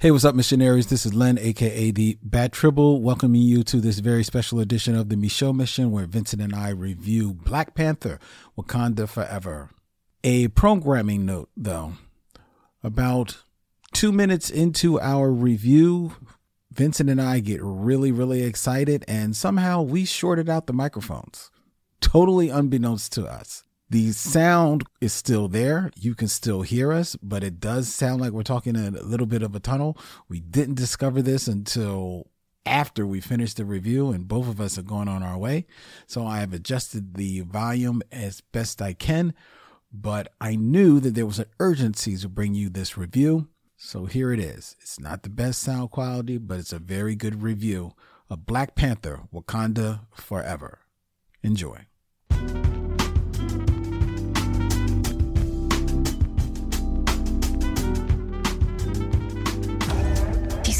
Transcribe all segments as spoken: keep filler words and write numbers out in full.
Hey, what's up, missionaries? This is Len, aka The Bad Tribble, welcoming you to this very special edition of the Michaux Mission, where Vincent and I review Black Panther Wakanda Forever. A programming note, though. About two minutes into our review, Vincent and I get really, really excited, and somehow we shorted out the microphones. Totally unbeknownst to us. The sound is still there. You can still hear us, but it does sound like we're talking in a little bit of a tunnel. We didn't discover this until after we finished the review and both of us are going on our way. So I have adjusted the volume as best I can, but I knew that there was an urgency to bring you this review. So here it is. It's not the best sound quality, but it's a very good review of Black Panther: Wakanda Forever. Enjoy.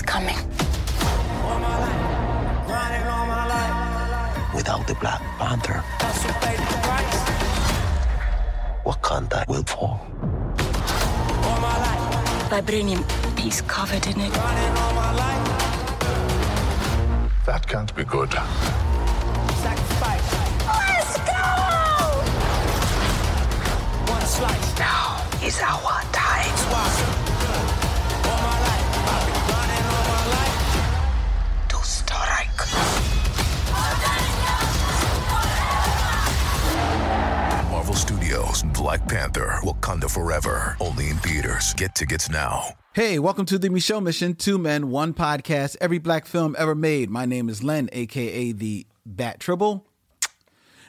Coming. All my life, grinding all my life. Without the Black Panther, Wakanda will fall. All my life. Vibranium, he's covered in it. All my life. That can't be good. Sacrifice. Let's go! One slice. Now is our time. Swap. Marvel Studios, Black Panther, Wakanda Forever. Only in theaters. Get tickets now. Hey, welcome to the Michaux Mission, two men, one podcast, every black film ever made. My name is Len, a k a. The Bat Tribble.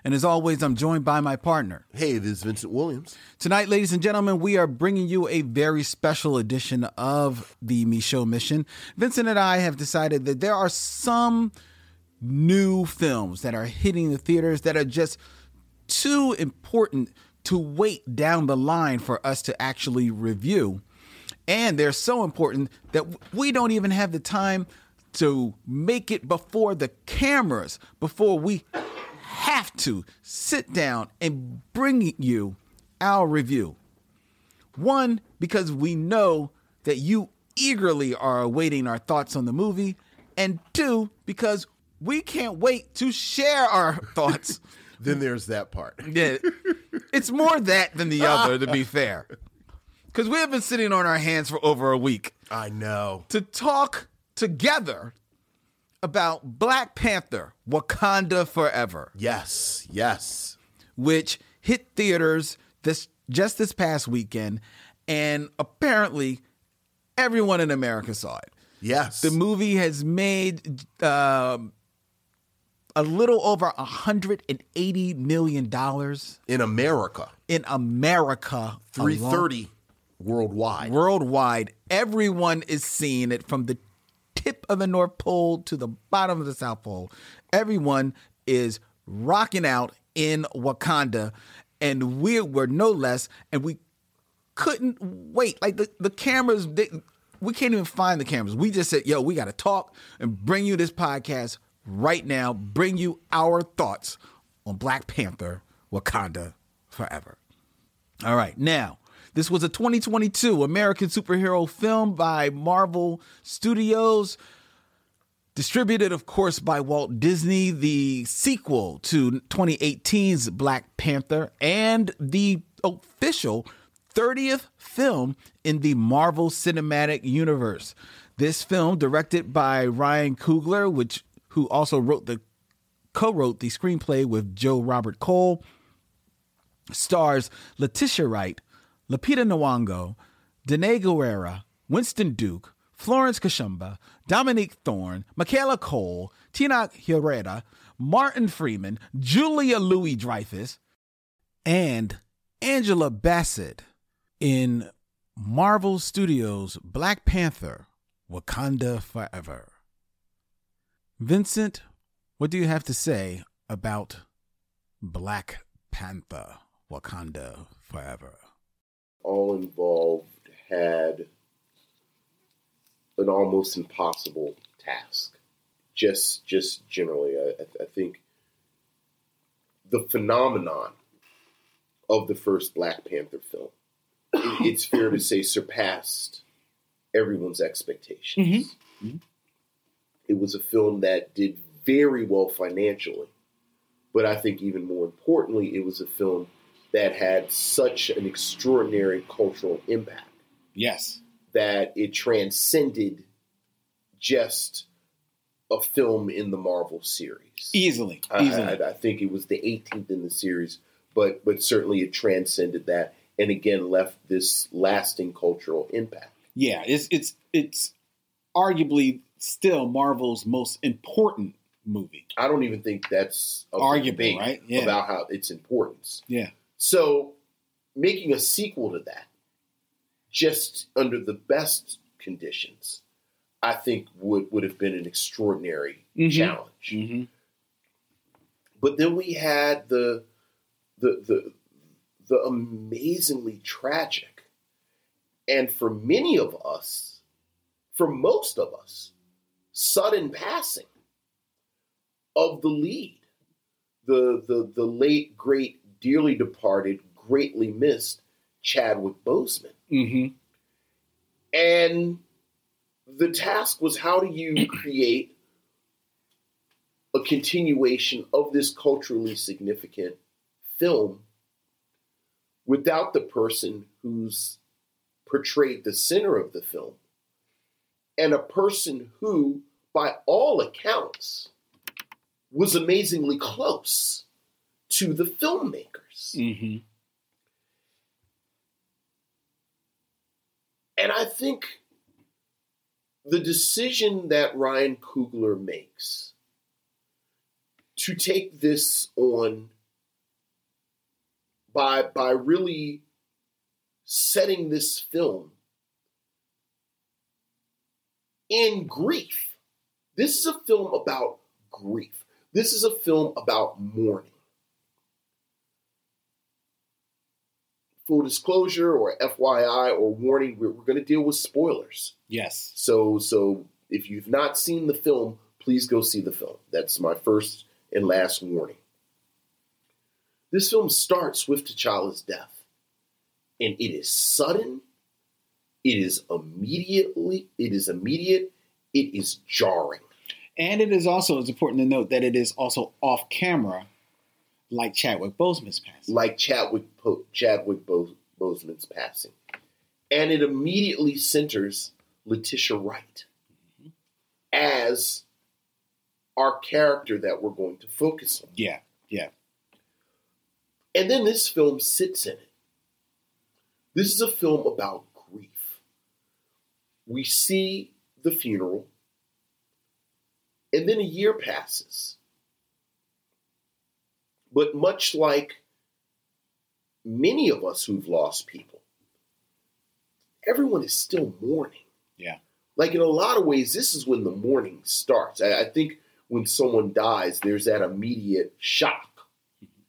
And as always, I'm joined by my partner. Hey, this is Vincent Williams. Tonight, ladies and gentlemen, we are bringing you a very special edition of the Michaux Mission. Vincent and I have decided that there are some new films that are hitting the theaters that are just too important to wait down the line for us to actually review. And they're so important that we don't even have the time to make it before the cameras, before we have to sit down and bring you our review. One, because we know that you eagerly are awaiting our thoughts on the movie. And two, because we can't wait to share our thoughts. Then there's that part. Yeah, it's more that than the other, to be fair. Because we have been sitting on our hands for over a week. I know. To talk together about Black Panther: Wakanda Forever. Yes, yes. Which hit theaters this just this past weekend, and apparently everyone in America saw it. Yes. The movie has made Uh, a little over one hundred eighty million dollars. In America. In America. three hundred thirty worldwide. Worldwide. Everyone is seeing it, from the tip of the North Pole to the bottom of the South Pole. Everyone is rocking out in Wakanda, and we were no less, and we couldn't wait. Like, the, the cameras, they, we can't even find the cameras. We just said, yo, we got to talk and bring you this podcast right now, bring you our thoughts on Black Panther: Wakanda Forever. All right. Now, this was a twenty twenty-two American superhero film by Marvel Studios, distributed, of course, by Walt Disney, the sequel to twenty eighteen's Black Panther, and the official thirtieth film in the Marvel Cinematic Universe. This film, directed by Ryan Coogler, which who also wrote the co-wrote the screenplay with Joe Robert Cole, stars Letitia Wright, Lupita Nyong'o, Danai Gurira, Winston Duke, Florence Kishamba, Dominique Thorne, Michaela Coel, Tenoch Huerta, Martin Freeman, Julia Louis-Dreyfus, and Angela Bassett in Marvel Studios' Black Panther: Wakanda Forever. Vincent, what do you have to say about Black Panther: Wakanda Forever? All involved had an almost impossible task. Just just generally, I, I think the phenomenon of the first Black Panther film, it's fair to say, surpassed everyone's expectations. Mm-hmm. Mm-hmm. It was a film that did very well financially, but I think even more importantly, it was a film that had such an extraordinary cultural impact. Yes. That it transcended just a film in the Marvel series. Easily. Easily. I, I think it was the eighteenth in the series, but but certainly it transcended that and again left this lasting cultural impact. Yeah, it's it's it's arguably still Marvel's most important movie. I don't even think that's a arguable, right? Yeah. About how its importance. Yeah. So making a sequel to that, just under the best conditions, I think would, would have been an extraordinary mm-hmm. challenge. Mm-hmm. But then we had the, the the the amazingly tragic, and for many of us, for most of us, sudden passing of the lead, the the the late, great, dearly departed, greatly missed Chadwick Boseman. Mm-hmm. And the task was, how do you create a continuation of this culturally significant film without the person who's portrayed the center of the film, and a person who, by all accounts, was amazingly close to the filmmakers. Mm-hmm. And I think the decision that Ryan Coogler makes to take this on by, by really setting this film in grief. This is a film about grief. This is a film about mourning. Full disclosure, or F Y I, or warning, we're, we're going to deal with spoilers. Yes. So so if you've not seen the film, please go see the film. That's my first and last warning. This film starts with T'Challa's death. And it is sudden. It is immediately. It is immediate. It is jarring. And it is also, it's important to note that it is also off camera. Like Chadwick Boseman's passing. Like Chadwick po- Chadwick Bo- Boseman's passing. And it immediately centers Letitia Wright mm-hmm. as our character that we're going to focus on. Yeah, yeah. And then this film sits in it. This is a film about grief. We see the funeral, and then a year passes. But much like many of us who've lost people, everyone is still mourning. Yeah. Like in a lot of ways, this is when the mourning starts. I, I think when someone dies, there's that immediate shock. Mm-hmm.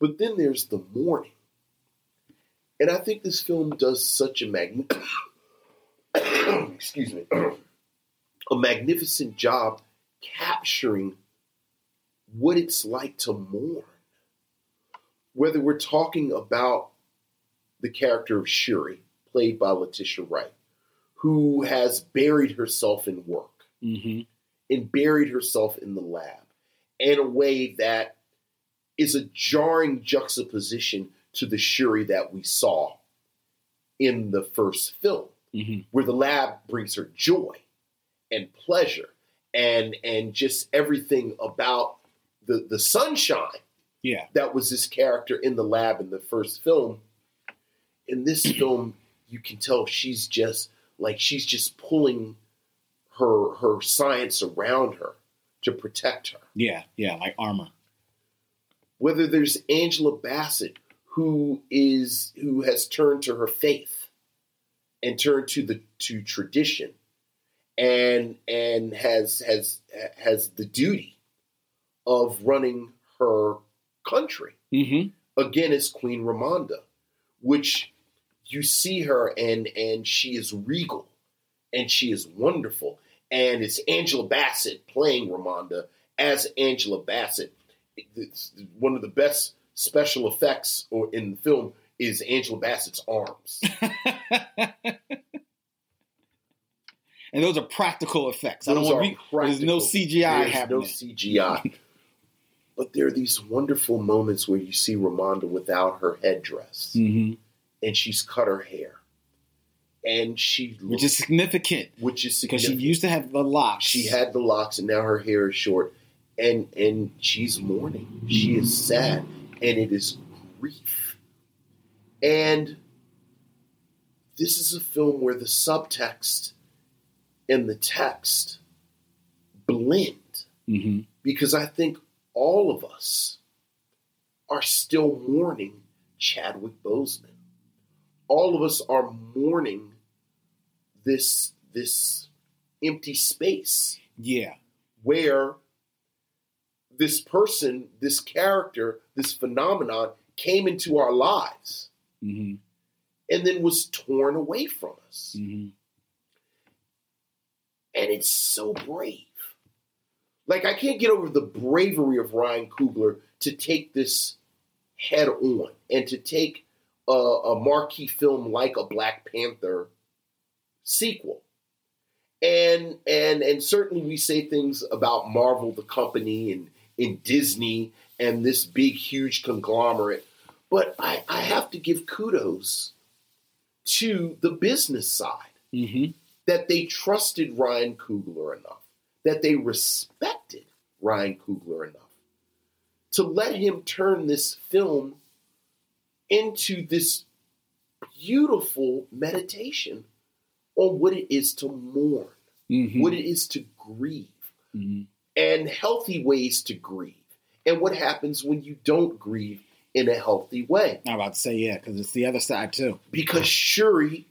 But then there's the mourning. And I think this film does such a mag- excuse me, a magnificent job capturing what it's like to mourn. Whether we're talking about the character of Shuri, played by Letitia Wright, who has buried herself in work mm-hmm. and buried herself in the lab in a way that is a jarring juxtaposition to the Shuri that we saw in the first film, mm-hmm. where the lab brings her joy and pleasure and, and just everything about the, the sunshine. Yeah, that was this character in the lab in the first film. In this film, you can tell she's just like she's just pulling her her science around her to protect her. Yeah, yeah, like armor. Whether there's Angela Bassett, who is who has turned to her faith and turned to the to tradition, and and has has has the duty of running her country. Mm-hmm. Again, it's Queen Ramonda, which you see her and and she is regal and she is wonderful. And it's Angela Bassett playing Ramonda as Angela Bassett. It's one of the best special effects or in the film is Angela Bassett's arms. And those are practical effects. Those I don't want to be, there's no C G I there's happening. There's no C G I. But there are these wonderful moments where you see Ramonda without her headdress. Mm-hmm. And she's cut her hair. And she looks, which is significant. Which is significant. Because she used to have the locks. She had the locks, and now her hair is short. And and she's mourning. She is sad. And it is grief. And this is a film where the subtext and the text blend. Mm-hmm. Because I think all of us are still mourning Chadwick Boseman. All of us are mourning this this empty space. Yeah. Where this person, this character, this phenomenon came into our lives, mm-hmm. and then was torn away from us. Mm-hmm. And it's so brave. Like, I can't get over the bravery of Ryan Coogler to take this head on and to take a, a marquee film like a Black Panther sequel. And and and certainly we say things about Marvel, the company, and, and Disney and this big, huge conglomerate. But I, I have to give kudos to the business side. Mm-hmm. That they trusted Ryan Coogler enough, that they respected Ryan Coogler enough to let him turn this film into this beautiful meditation on what it is to mourn, mm-hmm. what it is to grieve, mm-hmm. and healthy ways to grieve, and what happens when you don't grieve in a healthy way. I'm about to say, yeah, because it's the other side too. Because Shuri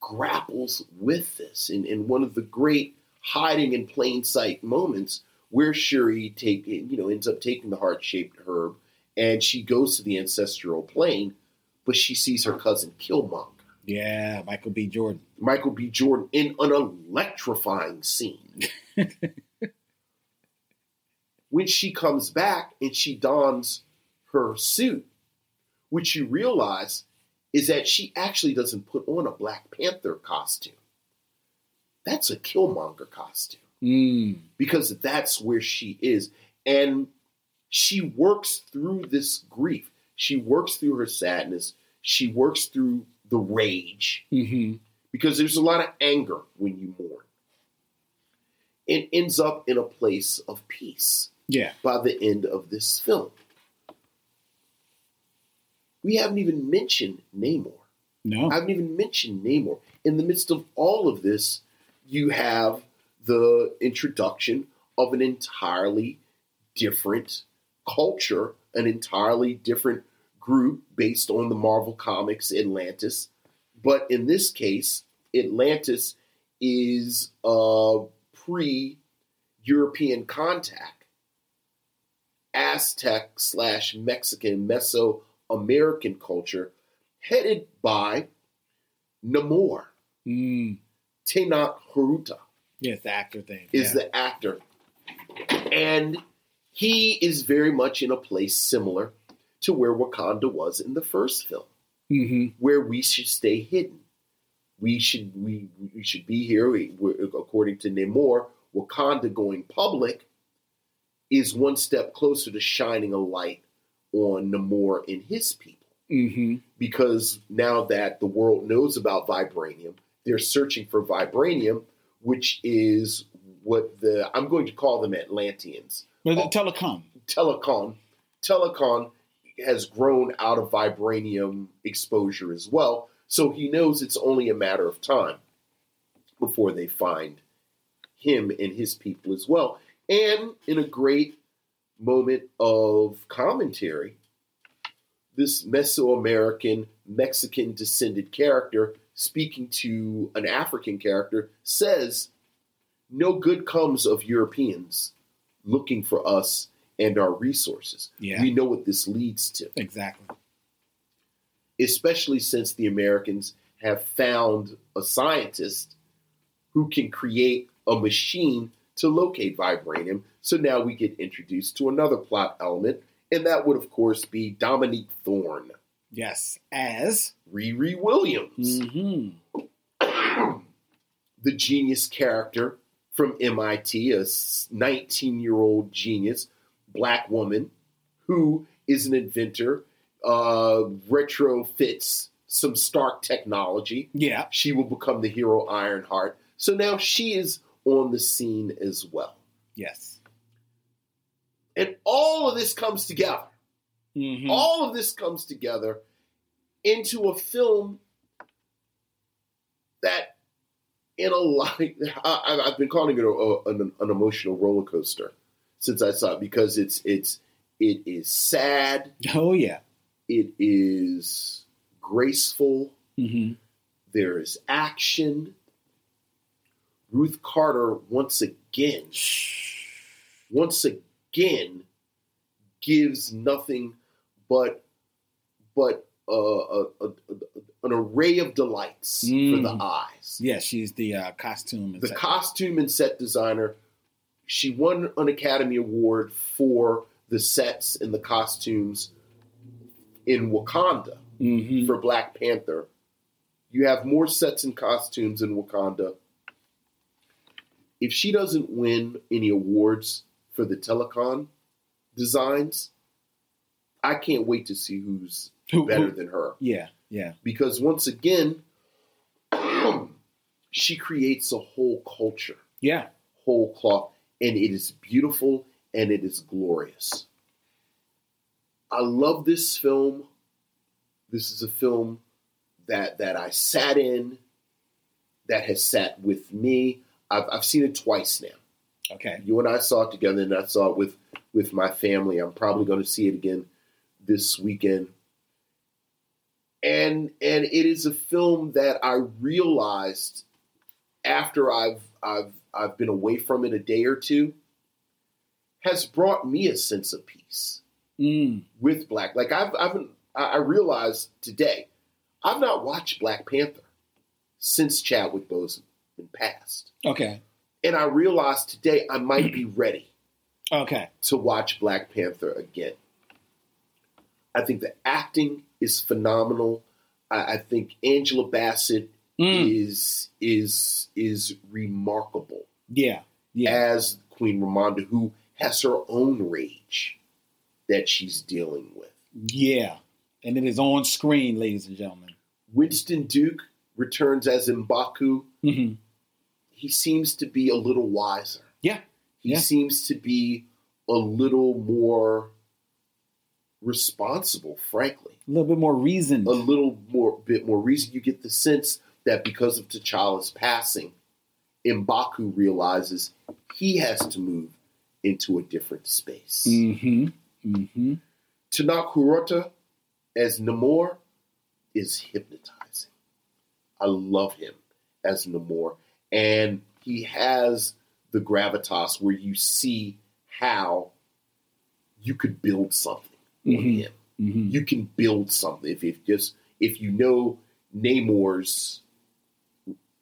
grapples with this in, in one of the great hiding in plain sight moments where Shuri take you know ends up taking the heart-shaped herb and she goes to the ancestral plane, but she sees her cousin Killmonger. Yeah, Michael B. Jordan. Michael B. Jordan in an electrifying scene. When she comes back and she dons her suit, which you realize is that she actually doesn't put on a Black Panther costume. That's a Killmonger costume. Mm. Because that's where she is. And she works through this grief. She works through her sadness. She works through the rage. Mm-hmm. Because there's a lot of anger when you mourn. It ends up in a place of peace. Yeah. By the end of this film. We haven't even mentioned Namor. No. I haven't even mentioned Namor. In the midst of all of this, you have the introduction of an entirely different culture, an entirely different group based on the Marvel Comics Atlantis. But in this case, Atlantis is a pre-European contact, Aztec slash Mexican Meso American culture headed by Namor. Mm. Tenoch Huerta. Yeah, it's the actor thing. Is yeah. the actor. And he is very much in a place similar to where Wakanda was in the first film. Mm-hmm. Where we should stay hidden. We should we, we should be here. We, according to Namor, Wakanda going public is one step closer to shining a light on Namor and his people. Mm-hmm. Because now that the world knows about vibranium, they're searching for vibranium, which is what the, I'm going to call them Atlanteans. Well, the Talokan. Talokan. Talokan has grown out of vibranium exposure as well. So he knows it's only a matter of time before they find him and his people as well. And in a great moment of commentary, this Mesoamerican, Mexican descended character speaking to an African character says, no good comes of Europeans looking for us and our resources. Yeah. We know what this leads to. Exactly. Especially since the Americans have found a scientist who can create a machine to locate vibranium. So now we get introduced to another plot element, and that would, of course, be Dominique Thorne. Yes, as Riri Williams. Mm-hmm. the genius character from M I T, a nineteen-year-old genius, black woman, who is an inventor, uh, retrofits some Stark technology. Yeah. She will become the hero Ironheart. So now she is on the scene as well. Yes. And all of this comes together. Mm-hmm. All of this comes together into a film that, in a lot, of, I, I've been calling it a, a, an, an emotional roller coaster since I saw it because it's it's it is sad. Oh yeah, it is graceful. Mm-hmm. There is action. Ruth Carter once again, once again, gives nothing but but. Uh, a, a, a, an array of delights mm. for the eyes. Yeah, she's the uh, costume. And the set costume design. and set designer. She won an Academy Award for the sets and the costumes in Wakanda mm-hmm. for Black Panther. You have more sets and costumes in Wakanda. If she doesn't win any awards for the Talokan designs, I can't wait to see who's better than her. Yeah, yeah. Because once again, she creates a whole culture. Yeah. Whole cloth. And it is beautiful and it is glorious. I love this film. This is a film that that I sat in, that has sat with me. I've, I've seen it twice now. Okay. You and I saw it together and I saw it with, with my family. I'm probably going to see it again this weekend. And and it is a film that I realized after I've I've I've been away from it a day or two has brought me a sense of peace mm. with Black. Like I've I've I realized today I've not watched Black Panther since Chadwick Boseman passed. Okay, and I realized today I might be ready. Okay, to watch Black Panther again. I think the acting is phenomenal. I, I think Angela Bassett mm. is is is remarkable. Yeah, yeah. As Queen Ramonda, who has her own rage that she's dealing with. Yeah, and it is on screen, ladies and gentlemen. Winston Duke returns as M'Baku. Mm-hmm. He seems to be a little wiser. Yeah, he yeah. seems to be a little more responsible, frankly. A little bit more reason. A little more bit more reason. You get the sense that because of T'Challa's passing, M'Baku realizes he has to move into a different space. Mm-hmm. Mm-hmm. Tenoch Huerta as Namor is hypnotizing. I love him as Namor. And he has the gravitas where you see how you could build something. Mm-hmm. Him. Mm-hmm. You can build something if, if just if you know Namor's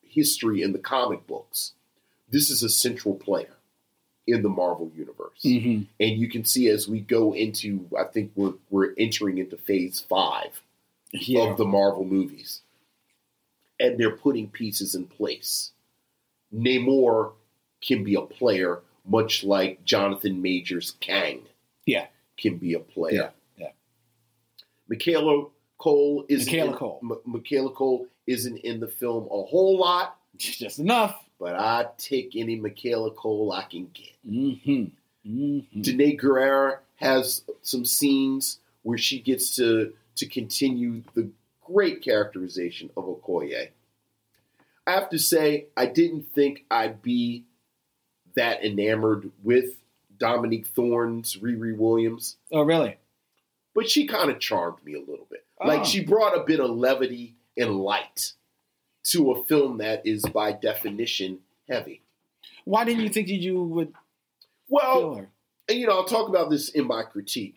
history in the comic books. This is a central player in the Marvel universe, mm-hmm. and you can see as we go into, I think we're we're entering into phase five yeah. of the Marvel movies, and they're putting pieces in place. Namor can be a player, much like Jonathan Majors' Kang. Yeah. Can be a player. Yeah, yeah. Michaela Coel isn't Michaela in, Cole. M- Michaela Coel isn't in the film a whole lot. Just enough. But I take any Michaela Coel I can get. Mm-hmm. Mm-hmm. Danai Gurira has some scenes where she gets to to continue the great characterization of Okoye. I have to say, I didn't think I'd be that enamored with Dominique Thorne's Riri Williams. Oh, really? But she kind of charmed me a little bit. Oh. Like, she brought a bit of levity and light to a film that is, by definition, heavy. Why didn't you think that you would well, feel her? You know, I'll talk about this in my critique.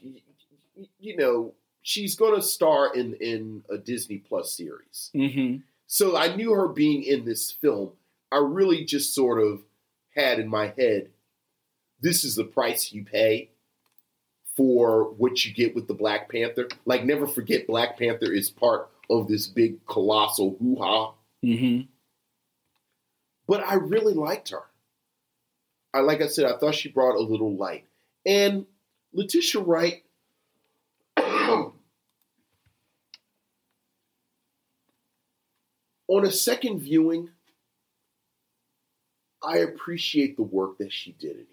You know, she's going to star in, in a Disney Plus series. Mm-hmm. So I knew her being in this film. I really just sort of had in my head, this is the price you pay for what you get with the Black Panther. Like, never forget, Black Panther is part of this big, colossal hoo-ha. Mm-hmm. But I really liked her. I, like I said, I thought she brought a little light. And Letitia Wright, on a second viewing, I appreciate the work that she did in here.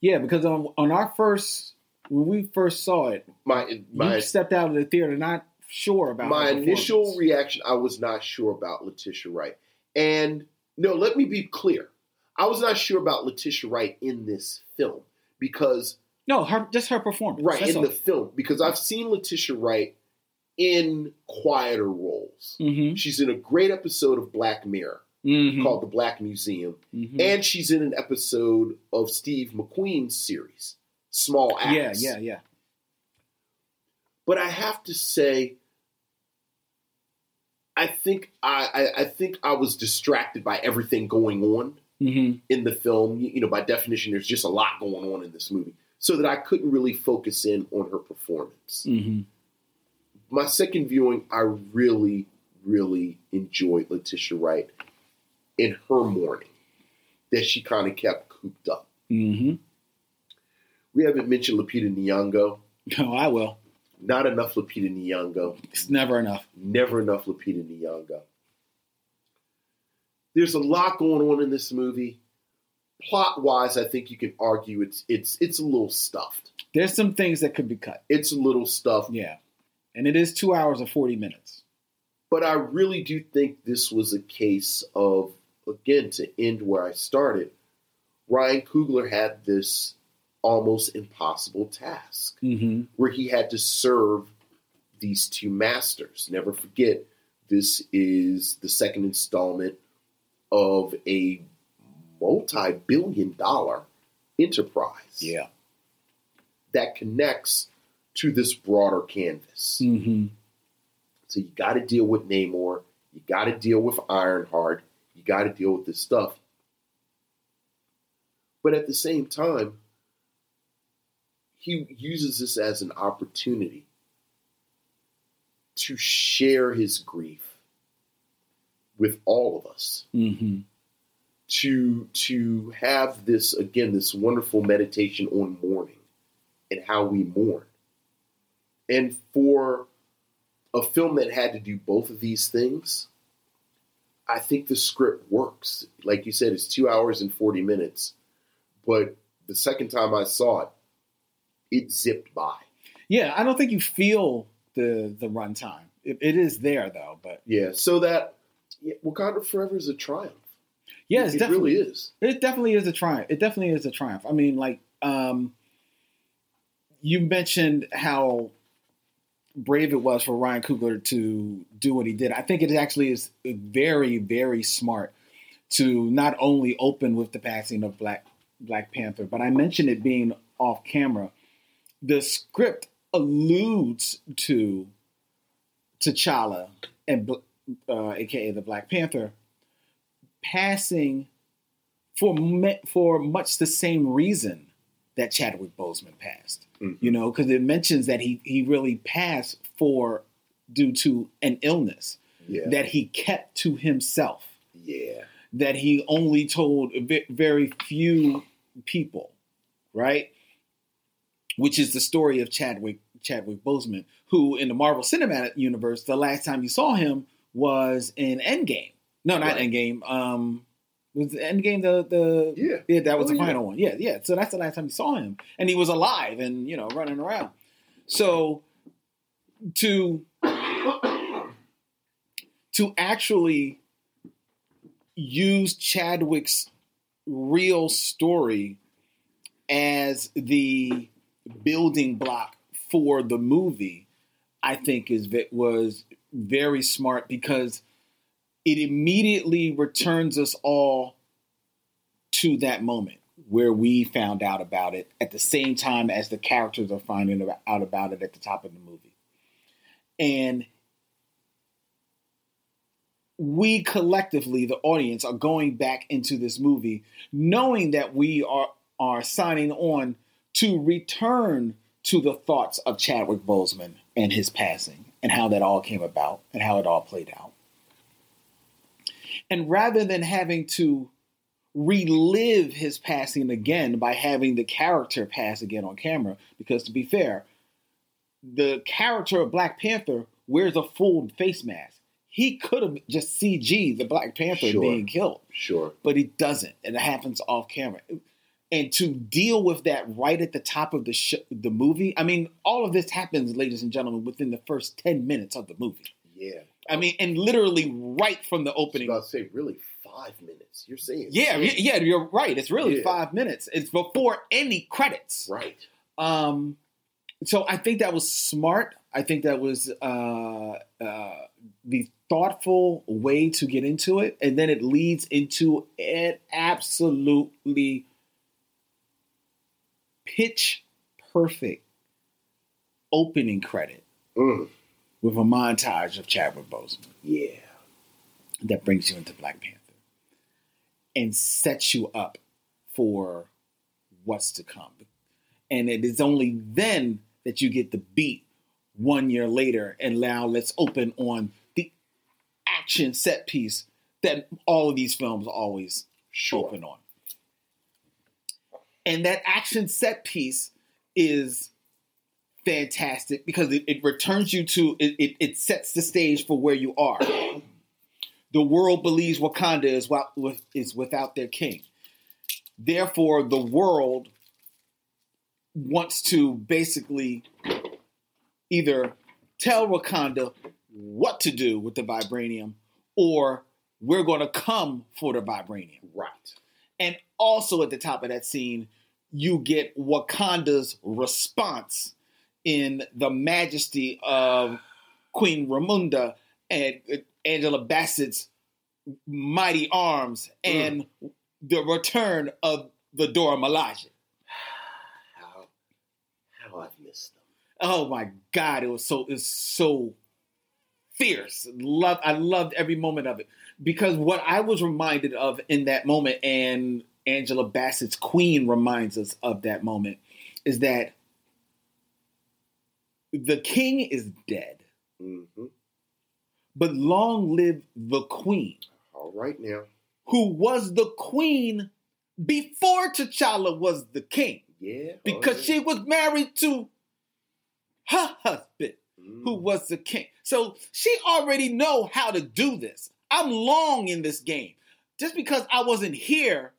Yeah, because on, on our first, when we first saw it, my, my you stepped out of the theater not sure about my initial reaction. I was not sure about Letitia Wright, and no, let me be clear. I was not sure about Letitia Wright in this film because no, her just her performance, right, in all. The film, because I've seen Letitia Wright in quieter roles. Mm-hmm. She's in a great episode of Black Mirror. Mm-hmm. Called The Black Museum. Mm-hmm. And she's in an episode of Steve McQueen's series, Small Acts. Yeah, yeah, yeah. But I have to say, I think I, I, I think I was distracted by everything going on mm-hmm. in the film. You, you know, by definition, there's just a lot going on in this movie, so that I couldn't really focus in on her performance. Mm-hmm. My second viewing, I really, really enjoyed Letitia Wright. In her mourning, that she kind of kept cooped up. Mm-hmm. We haven't mentioned Lupita Nyong'o. No, I will. Not enough Lupita Nyong'o. It's never enough. Never enough Lupita Nyong'o. There's a lot going on in this movie. Plot-wise, I think you can argue it's it's it's a little stuffed. There's some things that could be cut. It's a little stuffed. Yeah, and it is two hours and forty minutes. But I really do think this was a case of. Again, to end where I started, Ryan Coogler had this almost impossible task mm-hmm. where he had to serve these two masters. Never forget, this is the second installment of a multi-billion dollar enterprise. Yeah. That connects to this broader canvas. Mm-hmm. So you got to deal with Namor. You got to deal with Ironheart. You got to deal with this stuff. But at the same time, he uses this as an opportunity to share his grief with all of us. Mm-hmm. To, to have this, again, this wonderful meditation on mourning and how we mourn. And for a film that had to do both of these things, I think the script works. Like you said, it's two hours and forty minutes. But the second time I saw it, it zipped by. Yeah, I don't think you feel the the runtime. It, it is there, though. But yeah, so that yeah, Wakanda Forever is a triumph. Yeah, it's it, it really is. It definitely is a triumph. It definitely is a triumph. I mean, like, um, you mentioned how brave it was for Ryan Coogler to do what he did. I think it actually is very, very smart to not only open with the passing of Black Black Panther, but I mentioned it being off camera. The script alludes to T'Challa and uh, A K A the Black Panther passing for for much the same reason that Chadwick Boseman passed. You know, because it mentions that he, he really passed for due to an illness yeah. that he kept to himself. Yeah. That he only told a bit, very few people, right? Which is the story of Chadwick Chadwick Boseman, who in the Marvel Cinematic Universe, the last time you saw him was in Endgame. No, not right. Endgame. Um, was Endgame the, the yeah. yeah that was oh, the final yeah. one yeah yeah so that's the last time you saw him, and he was alive and, you know, running around. So to to actually use Chadwick's real story as the building block for the movie, I think is was very smart, because it immediately returns us all to that moment where we found out about it at the same time as the characters are finding out about it at the top of the movie. And we collectively, the audience, are going back into this movie knowing that we are, are signing on to return to the thoughts of Chadwick Boseman and his passing and how that all came about and how it all played out. And rather than having to relive his passing again by having the character pass again on camera. Because to be fair, the character of Black Panther wears a full face mask. He could have just C G'd the Black Panther sure. being killed. Sure. But he doesn't. And it happens off camera. And to deal with that right at the top of the sh- the movie, I mean, all of this happens, ladies and gentlemen, within the first ten minutes of the movie. Yeah. I mean, and literally right from the opening. I was about to say, really five minutes. You're saying. Yeah, yeah, yeah, you're right. It's really yeah. five minutes. It's before any credits. Right. Um, so I think that was smart. I think that was uh, uh, the thoughtful way to get into it. And then it leads into an absolutely pitch perfect opening credit. Mm. With a montage of Chadwick Boseman. Yeah. That brings you into Black Panther. And sets you up for what's to come. And it is only then that you get the beat one year later. And now let's open on the action set piece that all of these films always sure. open on. And that action set piece is fantastic because it, it returns you to it, it, it sets the stage for where you are. The world believes Wakanda is, is without their king. Therefore, the world wants to basically either tell Wakanda what to do with the vibranium or we're going to come for the vibranium. Right. And also at the top of that scene, you get Wakanda's response in the majesty of Queen Ramonda and Angela Bassett's mighty arms and mm. the return of the Dora Milaje. How, how I've missed them. Oh my God, it was so, it's so fierce. Love, I loved every moment of it because what I was reminded of in that moment, and Angela Bassett's Queen reminds us of that moment, is that the king is dead, mm-hmm. but long live the queen. All right now. Who was the queen before T'Challa was the king. Yeah. Because right. she was married to her husband, mm. who was the king. So she already know how to do this. I'm long in this game. Just because I wasn't here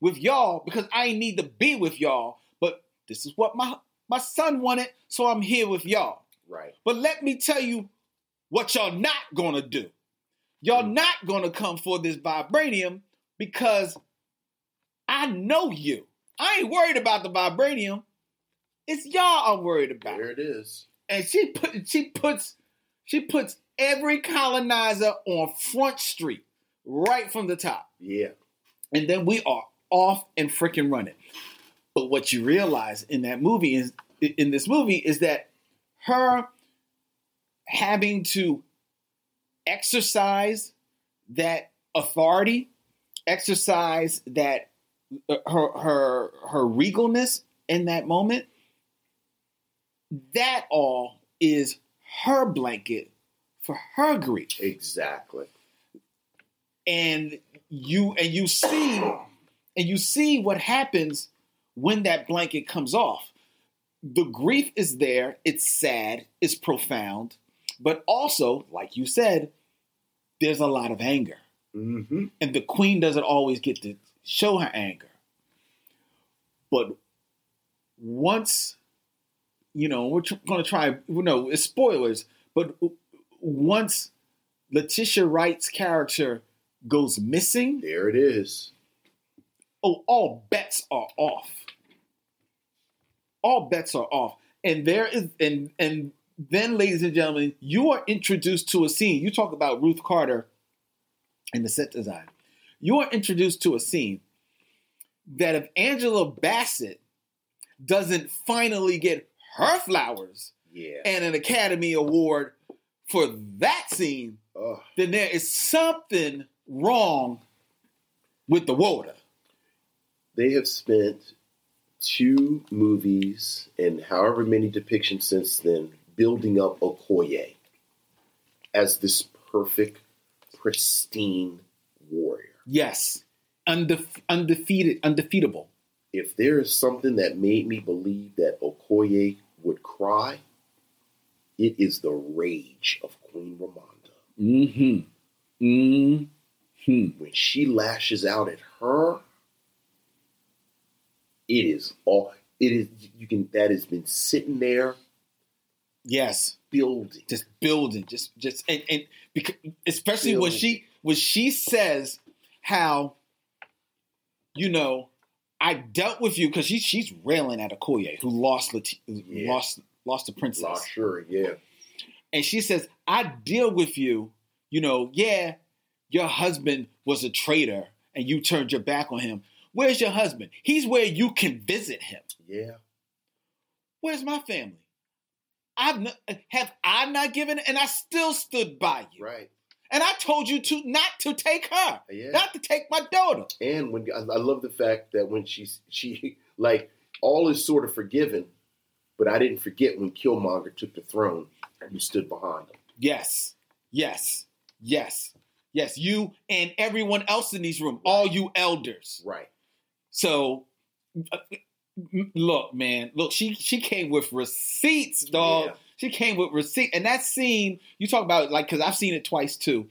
with y'all, because I ain't need to be with y'all, but this is what my... My son wanted, so I'm here with y'all. Right. But let me tell you what y'all not going to do. Y'all mm. not going to come for this vibranium because I know you. I ain't worried about the vibranium. It's y'all I'm worried about. There it is. And she put, she puts she puts every colonizer on Front Street right from the top. Yeah. And then we are off and freaking running. But what you realize in that movie is in this movie is that her having to exercise that authority, exercise that her her her regalness in that moment, that all is her blanket for her grief. Exactly. And you and you see and you see what happens. When that blanket comes off, the grief is there. It's sad. It's profound. But also, like you said, there's a lot of anger. Mm-hmm. And the queen doesn't always get to show her anger. But once, you know, we're tr- going to try, you know, it's spoilers. But once Letitia Wright's character goes missing. There it is. Oh, all bets are off. All bets are off. And there is and and then, ladies and gentlemen, you are introduced to a scene. You talk about Ruth Carter and the set design. You are introduced to a scene that if Angela Bassett doesn't finally get her flowers yeah. and an Academy Award for that scene, Ugh. then there is something wrong with the water. They have spent two movies and however many depictions since then building up Okoye as this perfect, pristine warrior. Yes. Undef- undefeated, undefeatable. If there is something that made me believe that Okoye would cry, it is the rage of Queen Ramonda. Mm-hmm. Mm-hmm. When she lashes out at her, it is all. It is you can that has been sitting there. Yes, building, just building, just just and, and because, especially building. when she when she says how. You know, I dealt with you because she, she's railing at Okoye, who lost Leti- yeah. lost lost the princess. Lost Shuri, yeah. And she says, I deal with you. You know, yeah, your husband was a traitor and you turned your back on him. Where's your husband? He's where you can visit him. Yeah. Where's my family? I've not, have I not given and I still stood by you. Right. And I told you to not to take her, yeah. not to take my daughter. And when I love the fact that when she she like all is sort of forgiven, but I didn't forget when Killmonger took the throne, you stood behind him. Yes, yes, yes, yes. You and everyone else in these room, right. all you elders, right? So, uh, look, man, look. She she came with receipts, dog. Yeah. She came with receipt. And that scene, you talk about it, like, because I've seen it twice, too.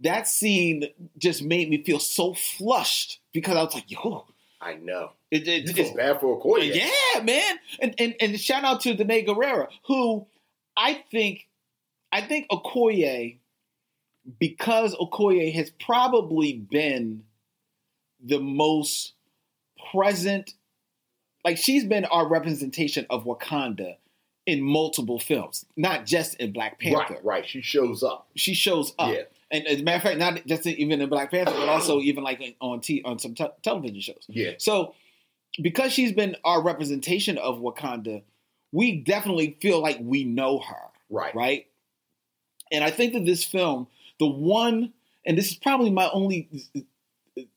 That scene just made me feel so flushed because I was like, yo. I know. It, it, it's, it's bad for Okoye. Yeah, man. And, and and shout out to Danai Gurira, who I think, I think Okoye, because Okoye has probably been the most present, like, she's been our representation of Wakanda in multiple films, not just in Black Panther. Right, right. She shows up. She shows up. Yeah. And as a matter of fact, not just even in Black Panther, but also even like on t- on some t- television shows. Yeah. So because she's been our representation of Wakanda, we definitely feel like we know her. Right. Right? And I think that this film, the one, and this is probably my only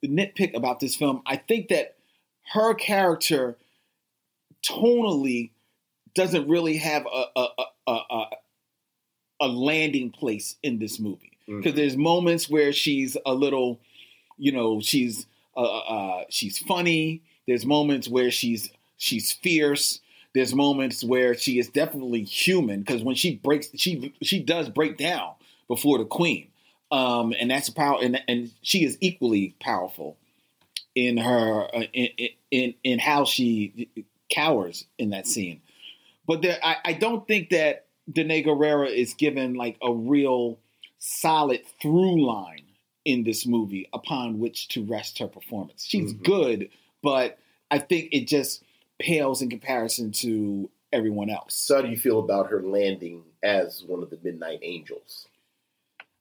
nitpick about this film, I think that her character tonally doesn't really have a a, a, a a landing place in this movie because mm-hmm. there's moments where she's a little, you know, she's uh, uh, she's funny. There's moments where she's she's fierce. There's moments where she is definitely human because when she breaks, she she does break down before the queen, um, and that's power. And, and she is equally powerful in her uh, in, in in how she cowers in that scene. But there, I, I don't think that Danai Gurira is given like a real solid through line in this movie upon which to rest her performance. She's mm-hmm. good, but I think it just pales in comparison to everyone else. So how do you feel about her landing as one of the Midnight Angels?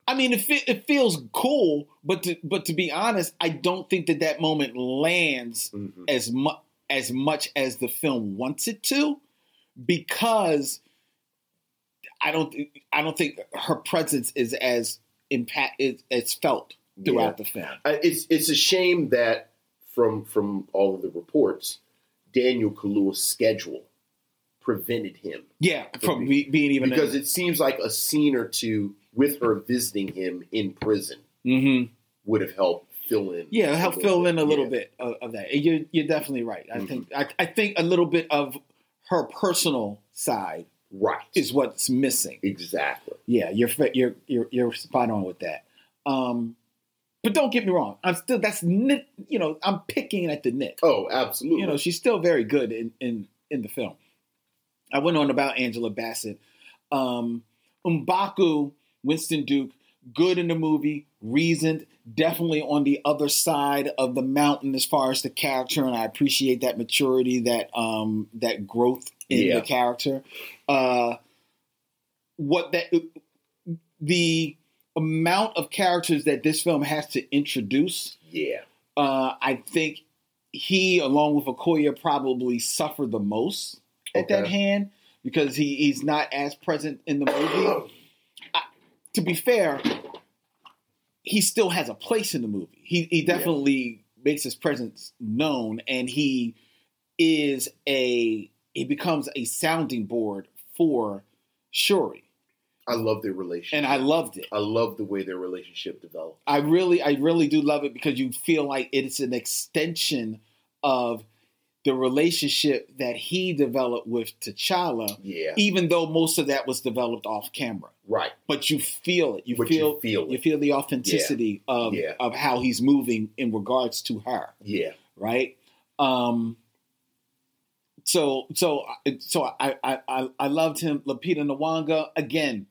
I mean, it, fe- it feels cool, but to, but to be honest, I don't think that that moment lands mm-hmm. as, mu- as much as the film wants it to. Because I don't, I don't think her presence is as impact is as felt throughout yeah. the film. I, it's it's a shame that from from all of the reports, Daniel Kaluuya's schedule prevented him. Yeah, from, from being, being even because a, it seems like a scene or two with her visiting him in prison mm-hmm. would have helped fill in. Yeah, help fill bit. in a little yeah. bit of, of that. You're you're definitely right. I mm-hmm. think I, I think a little bit of her personal side, right, is what's missing. Exactly. Yeah, you're you're you're, you're spot on with that. Um, but don't get me wrong. I'm still that's nit, you know I'm picking at the nit. Oh, absolutely. You know she's still very good in in, in the film. I went on about Angela Bassett, um, M'Baku, Winston Duke, good in the movie, reasoned, definitely on the other side of the mountain as far as the character, and I appreciate that maturity, that um, that growth in yeah. the character. Uh, what that the amount of characters that this film has to introduce, yeah, uh, I think he, along with Okoye, probably suffered the most okay. at that hand because he, he's not as present in the movie. To be fair, he still has a place in the movie. He he definitely yeah. makes his presence known, and he is a he becomes a sounding board for Shuri. I love their relationship. And I loved it. I love the way their relationship developed. I really, I really do love it because you feel like it's an extension of the relationship that he developed with T'Challa. Yeah. Even though most of that was developed off camera. Right. But you feel it. You but feel you feel, it. You feel the authenticity yeah. of yeah. of how he's moving in regards to her. Yeah. Right? Um So, so, so I, I, I loved him. Lupita Nyong'o again.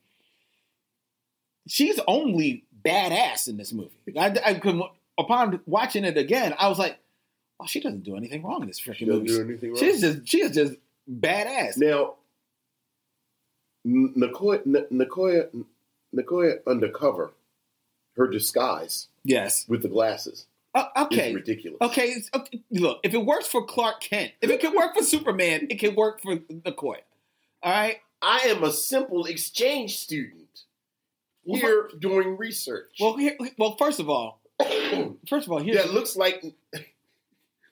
She's only badass in this movie. I, I could, upon watching it again, I was like, "Oh, she doesn't do anything wrong in this freaking movie. She doesn't do anything wrong. She's just, she's just badass." Now, Nakia, Nakia, Nakia undercover, her disguise, yes, with the glasses. Uh, okay. It's ridiculous. Okay, okay. Look, if it works for Clark Kent, if it can work for Superman, it can work for Okoye. All right? I am a simple exchange student here well, doing research. Well, here, well, first of all, first of all, here. That looks like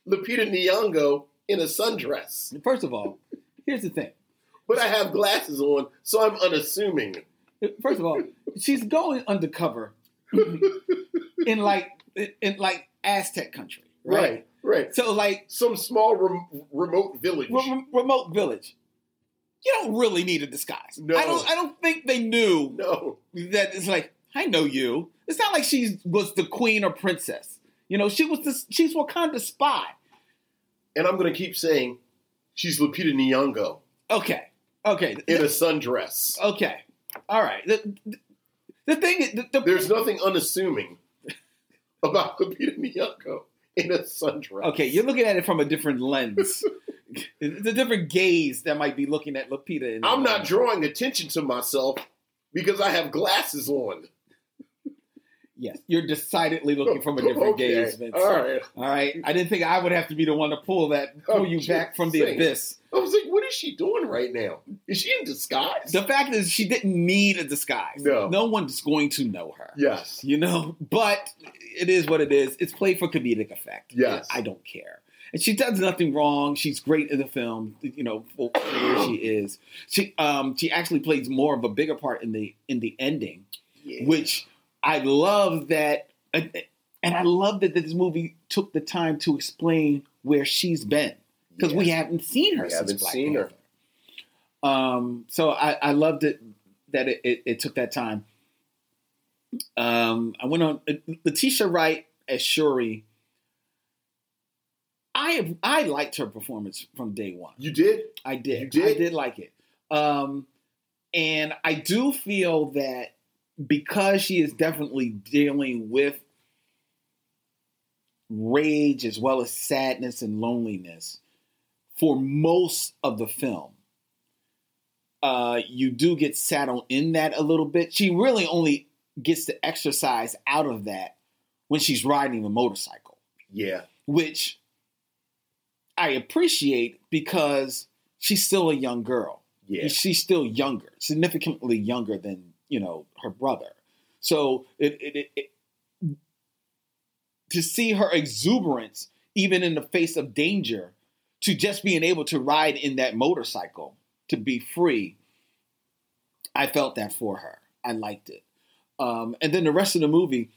Lupita Nyong'o in a sundress. First of all, here's the thing. But I have glasses on, so I'm unassuming. First of all, she's going undercover in like, in like, Aztec country, right? Right, right. So, like... some small rem- remote village. Re- remote village. You don't really need a disguise. No. I don't, I don't think they knew no. that it's like, I know you. It's not like she was the queen or princess. You know, she was this, she's Wakanda spy. And I'm going to keep saying she's Lupita Nyong'o. Okay. Okay. In the, a sundress. Okay. All right. The, the, the thing is... The, the, There's nothing unassuming about Lupita Nyong'o in a sundress. Okay, you're looking at it from a different lens. It's a different gaze that might be looking at Lupita. In I'm not lens. Drawing attention to myself because I have glasses on. Yes, you're decidedly looking from a different okay. gaze, Vince. All right. All right. I didn't think I would have to be the one to pull that, pull oh, you back from the saying. abyss. I was like, what is she doing right now? Is she in disguise? The fact is she didn't need a disguise. No. No one's going to know her. Yes. You know, but it is what it is. It's played for comedic effect. Yes. I don't care. And she does nothing wrong. She's great in the film, you know, for where she is. She um she actually plays more of a bigger part in the in the ending, yeah. which I love that, and I love that this movie took the time to explain where she's been. Because yes. we haven't seen her we since Black seen Panther. Her. Um, so I, I loved it that it, it, it took that time. Um, I went on Letitia Wright as Shuri. I have, I liked her performance from day one. You did? I did. You did? I did like it. Um, and I do feel that because she is definitely dealing with rage as well as sadness and loneliness for most of the film. Uh, you do get saddled in that a little bit. She really only gets to exercise out of that when she's riding the motorcycle. Yeah. Which I appreciate because she's still a young girl. Yeah. She's still younger, significantly younger than, you know, her brother. So it, it, it to see her exuberance, even in the face of danger, to just being able to ride in that motorcycle, to be free, I felt that for her. I liked it. Um, and then the rest of the movie,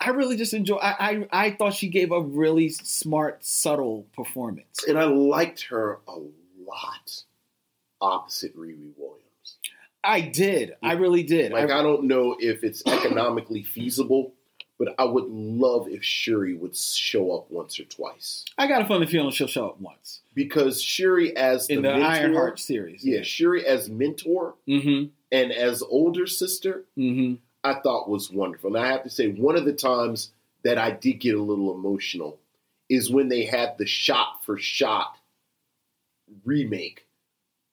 I really just enjoyed. I, I I thought she gave a really smart, subtle performance. And I liked her a lot opposite Riri Williams. I did. I really did. Like, I, I don't know if it's economically feasible, but I would love if Shuri would show up once or twice. I got a funny feeling she'll show up once. Because Shuri as the, in the mentor, Ironheart series. Yeah, yeah, Shuri as mentor mm-hmm. and as older sister, mm-hmm. I thought was wonderful. And I have to say, one of the times that I did get a little emotional is when they had the shot-for-shot remake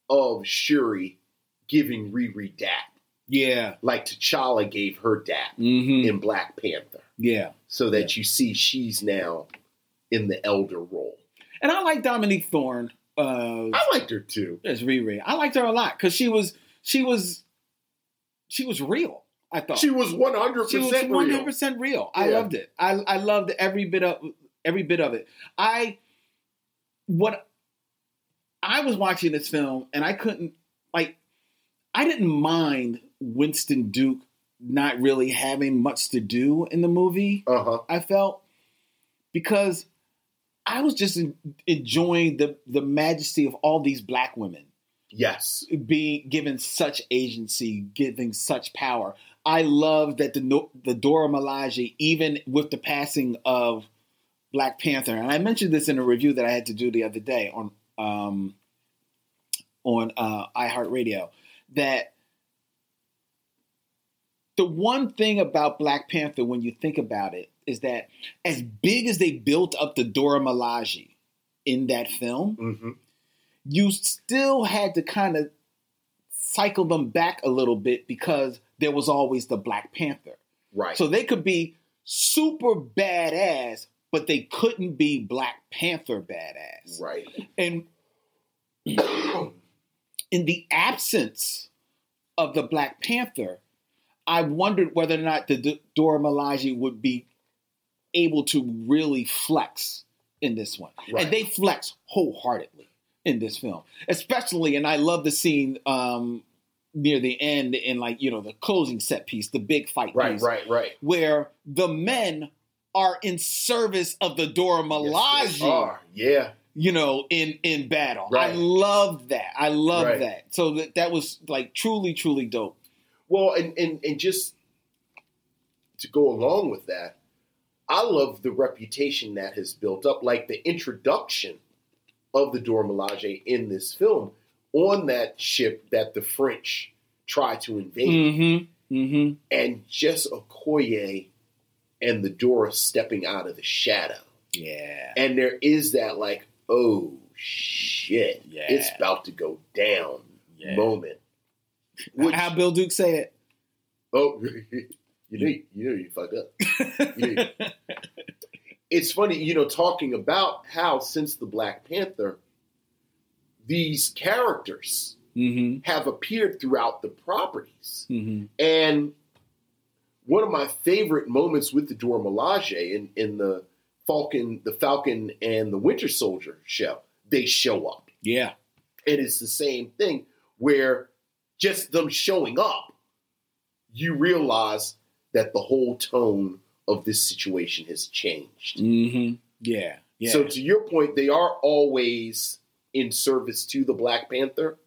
of Shuri giving Riri dap. Yeah. Like T'Challa gave her dap mm-hmm. in Black Panther. Yeah. So that yeah. you see she's now in the elder role. And I like Dominique Thorne. Uh, I liked her too. As Riri. I liked her a lot because she was, she was, she was real, I thought. She was one hundred percent she was real. one hundred percent real. Yeah. I loved it. I, I loved every bit of, every bit of it. I, what, I was watching this film and I couldn't, like, I didn't mind Winston Duke not really having much to do in the movie. Uh-huh. I felt, because I was just in, enjoying the, the majesty of all these black women. Yes. Being given such agency, giving such power. I love that the the Dora Milaje, even with the passing of Black Panther, and I mentioned this in a review that I had to do the other day on um, on uh, iHeartRadio, that the one thing about Black Panther, when you think about it, is that as big as they built up the Dora Milaje in that film, mm-hmm. you still had to kind of cycle them back a little bit, because there was always the Black Panther. Right. So they could be super badass, but they couldn't be Black Panther badass. Right. And in the absence of the Black Panther, I wondered whether or not the D- Dora Milaje would be able to really flex in this one. Right. And they flex wholeheartedly in this film, especially. And I love the scene um, near the end, in like, you know, the closing set piece, the big fight right, piece. Right, right, right. Where the men are in service of the Dora Milaje. Yes, they are. Yeah. You know, in, in battle. Right. I love that. I love right. that. So that, that was like truly, truly dope. Well, and, and, and just to go along with that, I love the reputation that has built up, like the introduction of the Dora Milaje in this film on that ship that the French try to invade. Mm-hmm. Mm-hmm. And just Okoye and the Dora stepping out of the shadow. Yeah. And there is that like, oh, shit, yeah. it's about to go down yeah. moment. Which, how Bill Duke say it? Oh, you know, you know, you fuck up. You know, it's funny, you know, talking about how since the Black Panther, these characters mm-hmm. have appeared throughout the properties. Mm-hmm. And one of my favorite moments with the Dora Milaje in, in the Falcon, the Falcon and the Winter Soldier show, they show up. Yeah. And it's the same thing where just them showing up, you realize that the whole tone of this situation has changed. Mm-hmm. Yeah, yeah. So to your point, they are always in service to the Black Panther,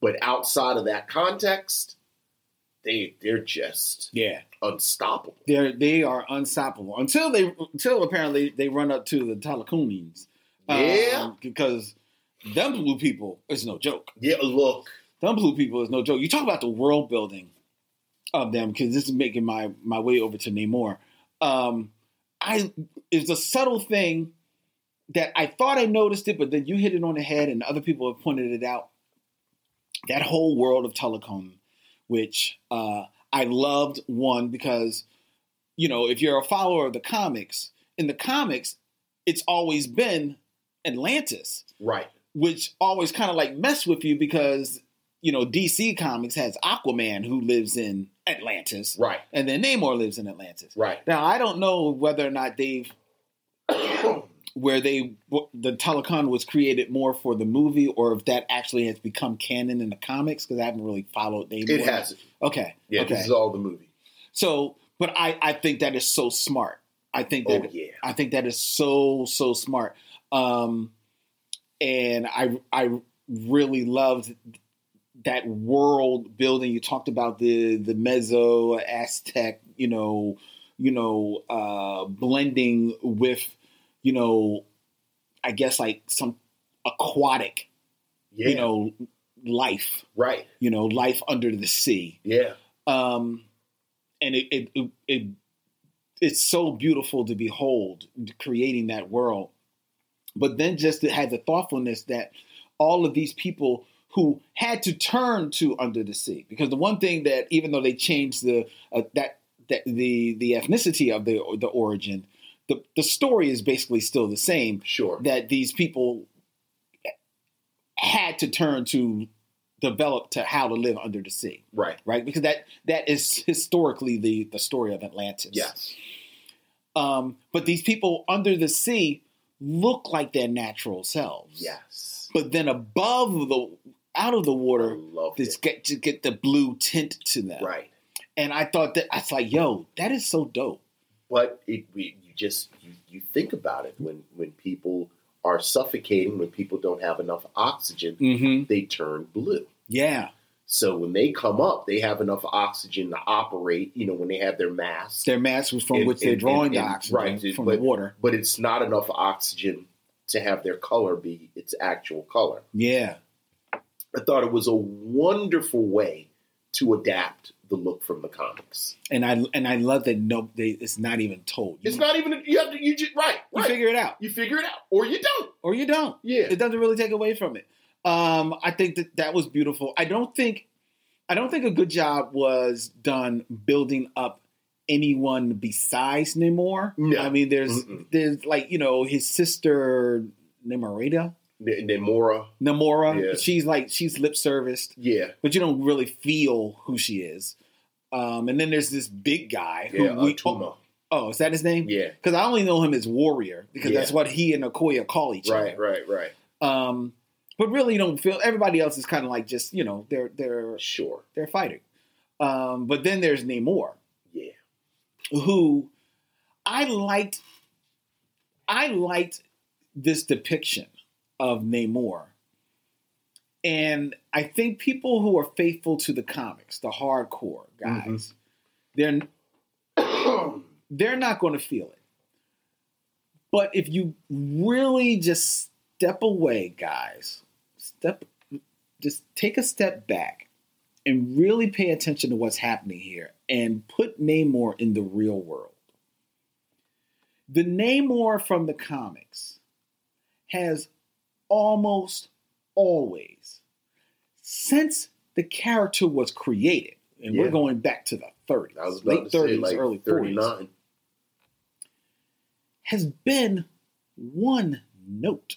but outside of that context, they they're just yeah unstoppable. They they are unstoppable until they until apparently they run up to the Talokanians. Yeah, um, because them blue people is no joke. Yeah, look. Them blue people is no joke. You talk about the world building of them, because this is making my, my way over to Namor. Um, I it's a subtle thing that I thought I noticed it, but then you hit it on the head, and other people have pointed it out. That whole world of Talokan, which uh, I loved, one, because, you know, if you're a follower of the comics, in the comics, it's always been Atlantis. Right. Which always kind of like mess with you, because you know, D C Comics has Aquaman, who lives in Atlantis. Right. And then Namor lives in Atlantis. Right. Now, I don't know whether or not they've, where they, the Talokan was created more for the movie, or if that actually has become canon in the comics, because I haven't really followed Namor. It hasn't. Okay. Yeah, okay. This is all the movie. So, but I, I think that is so smart. I think that, oh, yeah. I think that is so, so smart. Um, and I, I really loved that world building. You talked about the the Meso Aztec, you know, you know, uh, blending with, you know, I guess like some aquatic, yeah. you know, life, right? You know, life under the sea, yeah. Um, and it it, it it it's so beautiful to behold, creating that world. But then just it had the thoughtfulness that all of these people who had to turn to under the sea, because the one thing that, even though they changed the uh, that that the the ethnicity of the the origin, the the story is basically still the same. Sure, that these people had to turn to develop to how to live under the sea. Right, right, because that that is historically the the story of Atlantis. Yes, um, but these people under the sea look like their natural selves. Yes, but then above the out of the water to get, to get the blue tint to them. Right. And I thought that, I was like, yo, that is so dope. But it, we, you just, you, you think about it, when, when people are suffocating, when people don't have enough oxygen, mm-hmm. they turn blue. Yeah. So when they come up, they have enough oxygen to operate, you know, when they have their mask. Their mask was from and, which and, they're drawing and, and, the oxygen right, from but, the water. But it's not enough oxygen to have their color be its actual color. Yeah. I thought it was a wonderful way to adapt the look from the comics. And I and I love that no, they, it's not even told. You, it's not even, you have to, you just, right, right. You figure it out. You figure it out. Or you don't. Or you don't. Yeah. It doesn't really take away from it. Um, I think that that was beautiful. I don't think, I don't think a good job was done building up anyone besides Namor. No. I mean, there's, Mm-mm. there's like, you know, his sister, Namorita. N- Namora. Namora. Yeah. She's like, she's lip serviced. Yeah. But you don't really feel who she is. Um, and then there's this big guy. Who yeah, we, Atuma. Oh, is that his name? Yeah. Because I only know him as Warrior because yeah. that's what he and Okoye call each right, other. Right, right, right. Um, but really you don't feel, everybody else is kind of like just, you know, they're, they're, sure. they're fighting. Um, but then there's Namor. Yeah. Who I liked, I liked this depiction of Namor. And I think people who are faithful to the comics, the hardcore guys, mm-hmm. they're they're not going to feel it. But if you really just step away, guys, step just take a step back and really pay attention to what's happening here and put Namor in the real world. The Namor from the comics has almost always, since the character was created, and yeah. we're going back to the thirties, I was late thirties, like early forties, has been one note.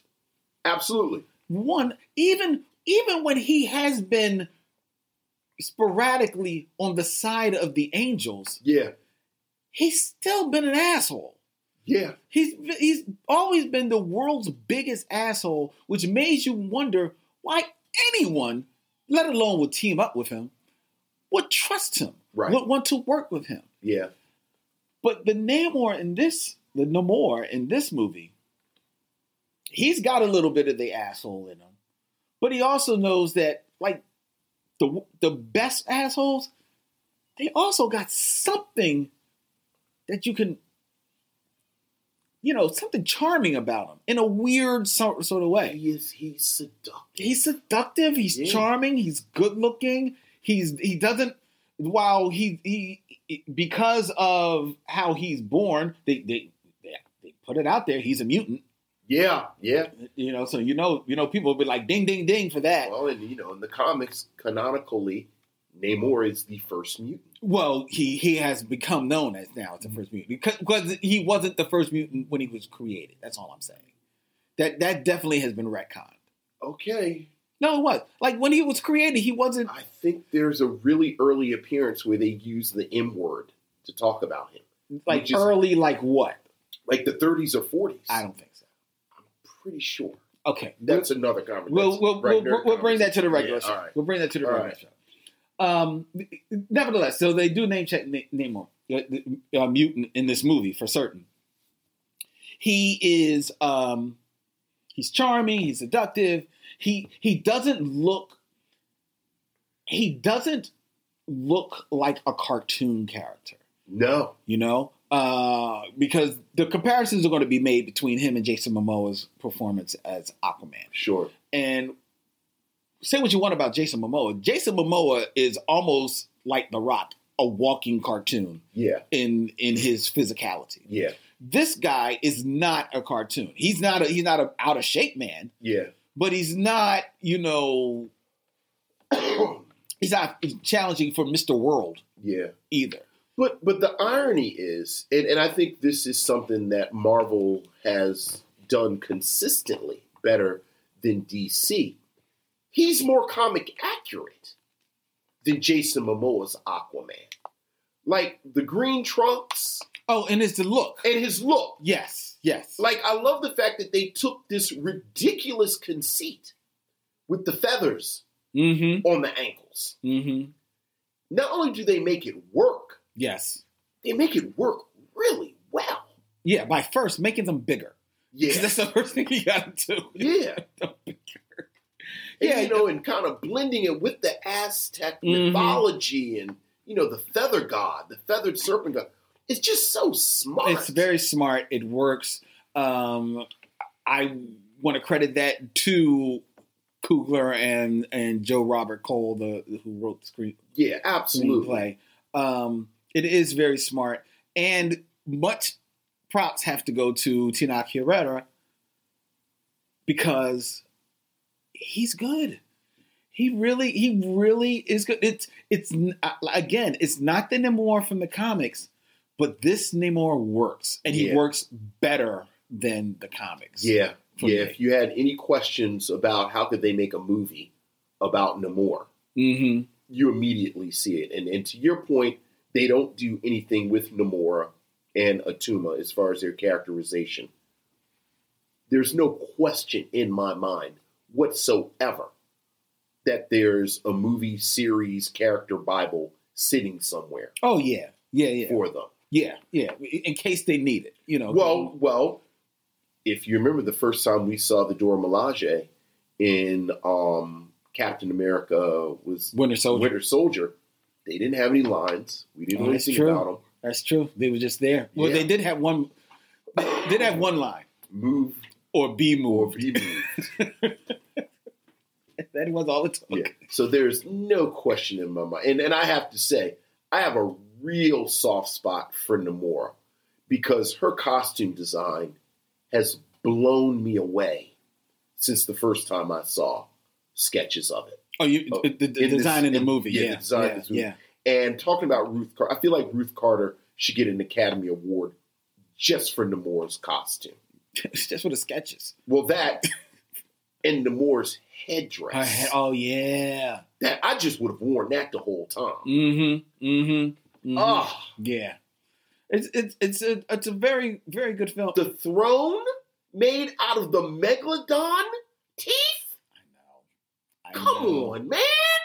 Absolutely. One, even even when he has been sporadically on the side of the angels, yeah, he's still been an asshole. Yeah, he's he's always been the world's biggest asshole, which made you wonder why anyone, let alone would team up with him, would trust him, right. would want to work with him. Yeah, but the Namor in this, the Namor in this movie, he's got a little bit of the asshole in him, but he also knows that like the the best assholes, they also got something that you can. You know, something charming about him in a weird sort of way. He is, he's seductive. He's seductive. He's yeah. charming. He's good looking. He's he doesn't while he he because of how he's born. They they they put it out there. He's a mutant. Yeah, yeah. You know, so you know you know people will be like ding ding ding for that. Well, and you know in the comics canonically, Namor is the first mutant. Well, he, he has become known as now as the first mutant because, because he wasn't the first mutant when he was created. That's all I'm saying. That that definitely has been retconned. Okay. No, it was. Like when he was created, he wasn't. I think there's a really early appearance where they use the M word to talk about him. Like early, is, like what? Like the thirties or forties. I don't think so. I'm pretty sure. Okay. That's we'll, another conversation. We'll, we'll, we'll, we'll conversation. bring that to the regular yeah, show. All right. We'll bring that to the all regular right. show. Um, nevertheless, so they do name check Namor, a mutant in this movie for certain. He is, um, he's charming, he's seductive. He, he doesn't look, he doesn't look like a cartoon character. No. You know, uh, because the comparisons are going to be made between him and Jason Momoa's performance as Aquaman. Sure. And, say what you want about Jason Momoa. Jason Momoa is almost like The Rock, a walking cartoon. Yeah. In in his physicality. Yeah. This guy is not a cartoon. He's not a he's not an out of shape man. Yeah. But he's not, you know, he's not challenging for Mister World. Yeah. Either. But but the irony is, and, and I think this is something that Marvel has done consistently better than D C. He's more comic accurate than Jason Momoa's Aquaman. Like the green trunks. Oh, and it's the look. And his look. Yes, yes. Like I love the fact that they took this ridiculous conceit with the feathers mm-hmm. on the ankles. Mm-hmm. Not only do they make it work, yes, they make it work really well. Yeah, by first making them bigger. Yeah, that's the first thing you got to do. Yeah, bigger. And, yeah, you know, and kind of blending it with the Aztec mm-hmm. mythology and, you know, the feather god, the feathered serpent god. It's just so smart. It's very smart. It works. Um, I want to credit that to Coogler and, and Joe Robert Cole, the who wrote the screen. Yeah, absolutely. Screenplay. Um, it is very smart, and much props have to go to Tenoch Huerta because he's good. He really, he really is good. It's, it's again, it's not the Namor from the comics, but this Namor works, and he yeah. works better than the comics. Yeah, yeah. Me. If you had any questions about how could they make a movie about Namor, mm-hmm. you immediately see it. And and to your point, they don't do anything with Namor and Atuma as far as their characterization. There's no question in my mind whatsoever that there's a movie series character Bible sitting somewhere. Oh yeah, yeah, yeah. For them, yeah, yeah. In case they need it, you know. Well, well. If you remember the first time we saw the Dora Milaje in um, Captain America was Winter Soldier. Winter Soldier. They didn't have any lines. We didn't know oh, anything true. about them. That's true. They were just there. Well, yeah. they did have one. They did have one line. Move or be moved. Or be moved. That was all the time. Yeah. So there's no question in my mind. And, and I have to say, I have a real soft spot for Namora because her costume design has blown me away since the first time I saw sketches of it. Oh, you oh, the, the, the in design this, in the movie. Yeah, yeah the design yeah, in this movie. Yeah. And talking about Ruth Carter, I feel like Ruth Carter should get an Academy Award just for Namora's costume. Just for the sketches. Well, that... And Namor's headdress. Uh, oh, yeah. That I just would have worn that the whole time. Mm-hmm. Mm-hmm. mm-hmm. Oh. Yeah. It's it's it's a, it's a very, very good film. The throne made out of the Megalodon teeth? I know. I Come know. on, man.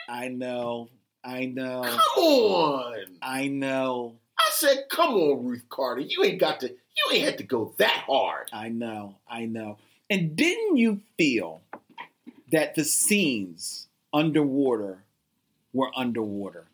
I know. I know. Come on. I know. I said, come on, Ruth Carter. You ain't got to, you ain't had to go that hard. I know. I know. And didn't you feel that the scenes underwater were underwater?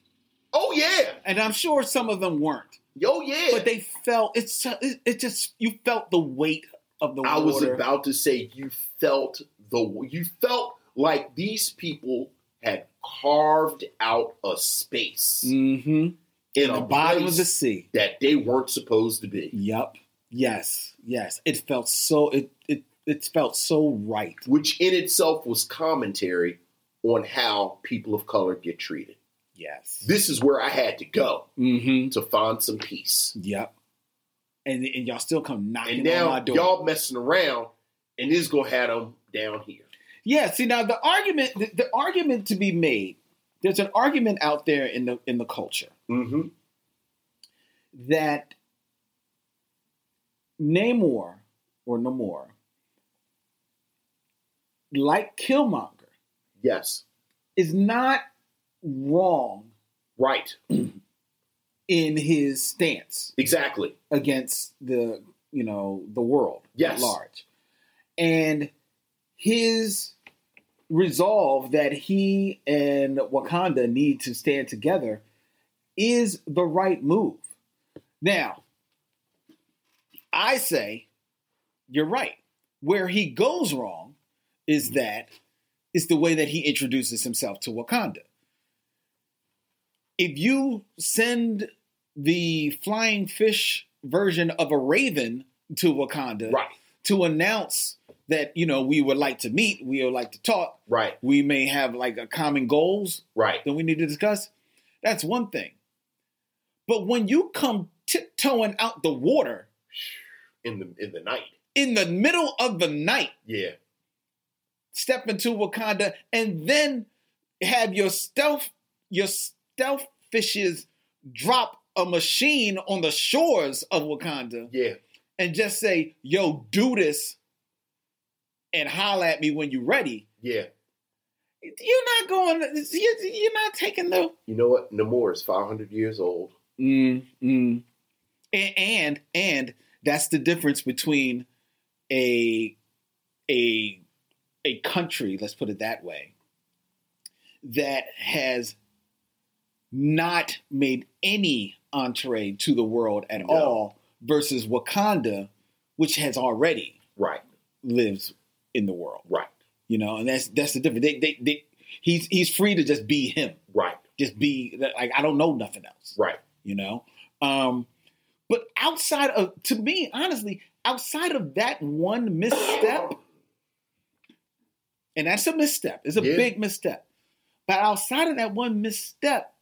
Oh, yeah. And I'm sure some of them weren't. Oh, yeah. But they felt, it's it just, you felt the weight of the water. I was about to say you felt the, you felt like these people had carved out a space. Mm-hmm. In, in the bottom of the sea. That they weren't supposed to be. Yep. Yes. Yes. It felt so, it, it. It felt so right. Which in itself was commentary on how people of color get treated. Yes. This is where I had to go mm-hmm. to find some peace. Yep. And, and y'all still come knocking on my door. And now y'all messing around, and this is going to have them down here. Yeah, see, now the argument the, the argument to be made, there's an argument out there in the, in the culture mm-hmm. that Namor or Namor, like Killmonger, yes, is not wrong, right, in his stance exactly against the you know the world yes. at large, and his resolve that he and Wakanda need to stand together is the right move. Now, I say you're right. Where he goes wrong is that is the way that he introduces himself to Wakanda. If you send the flying fish version of a raven to Wakanda right. to announce that, you know, we would like to meet, we would like to talk, right. we may have like a common goals right. that we need to discuss, that's one thing. But when you come tiptoeing out the water in the in the night. In the middle of the night. Yeah. Step into Wakanda, and then have your stealth your stealth fishes drop a machine on the shores of Wakanda. Yeah. And just say, yo, do this and holler at me when you're ready. Yeah. You're not going. You're not taking the. You know what? Namor is five hundred years old. Mm, mm. And, and and that's the difference between a a a country. Let's put it that way. That has not made any entree to the world at no. all, versus Wakanda, which has already right lives in the world, right? You know, and that's that's the difference. They, they, they, he's he's free to just be him, right? Just be like, I don't know nothing else, right? You know, um, but outside of, to me, honestly, outside of that one misstep, and that's a misstep. It's a yeah. big misstep. But outside of that one misstep,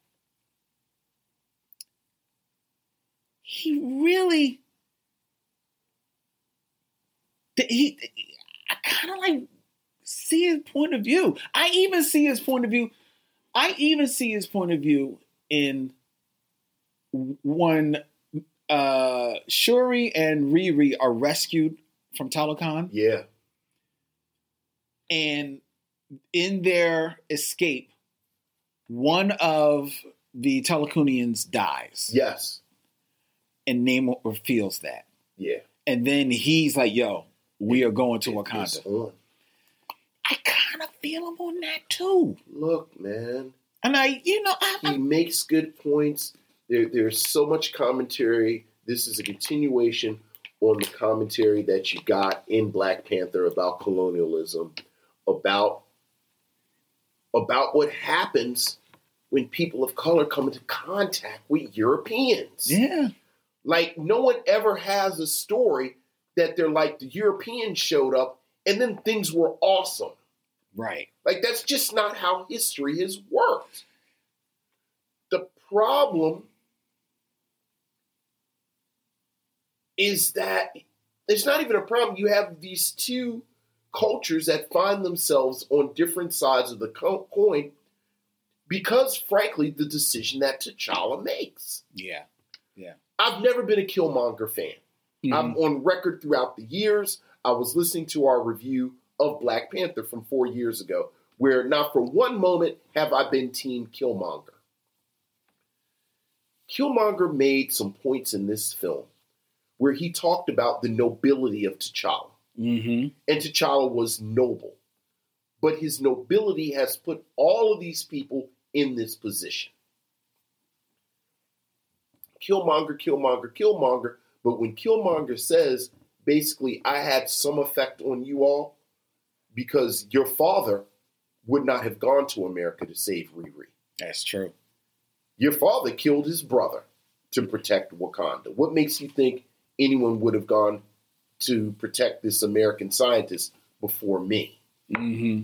he really, he, I kind of like see his point of view. I even see his point of view. I even see his point of view in when uh, Shuri and Riri are rescued from Talokan. Yeah. And in their escape, one of the Talokunians dies. Yes. And Namor feels that. Yeah. And then he's like, yo, we are going to Wakanda. I kind of feel him on that too. Look, man. And I, you know, I, he I, makes good points. There, there's so much commentary. This is a continuation on the commentary that you got in Black Panther about colonialism, about about what happens when people of color come into contact with Europeans. Yeah. Like, no one ever has a story that they're like, the Europeans showed up and then things were awesome. Right. Like, that's just not how history has worked. The problem is that it's not even a problem. You have these two cultures that find themselves on different sides of the coin because, frankly, the decision that T'Challa makes. Yeah, yeah. I've never been a Killmonger fan. Mm-hmm. I'm on record throughout the years. I was listening to our review of Black Panther from four years ago, where not for one moment have I been team Killmonger. Killmonger made some points in this film where he talked about the nobility of T'Challa. Mm-hmm. And T'Challa was noble. But his nobility has put all of these people in this position. Killmonger, Killmonger, Killmonger. But when Killmonger says, basically, I had some effect on you all because your father would not have gone to America to save Riri. That's true. Your father killed his brother to protect Wakanda. What makes you think anyone would have gone to protect this American scientist before me? Mm-hmm.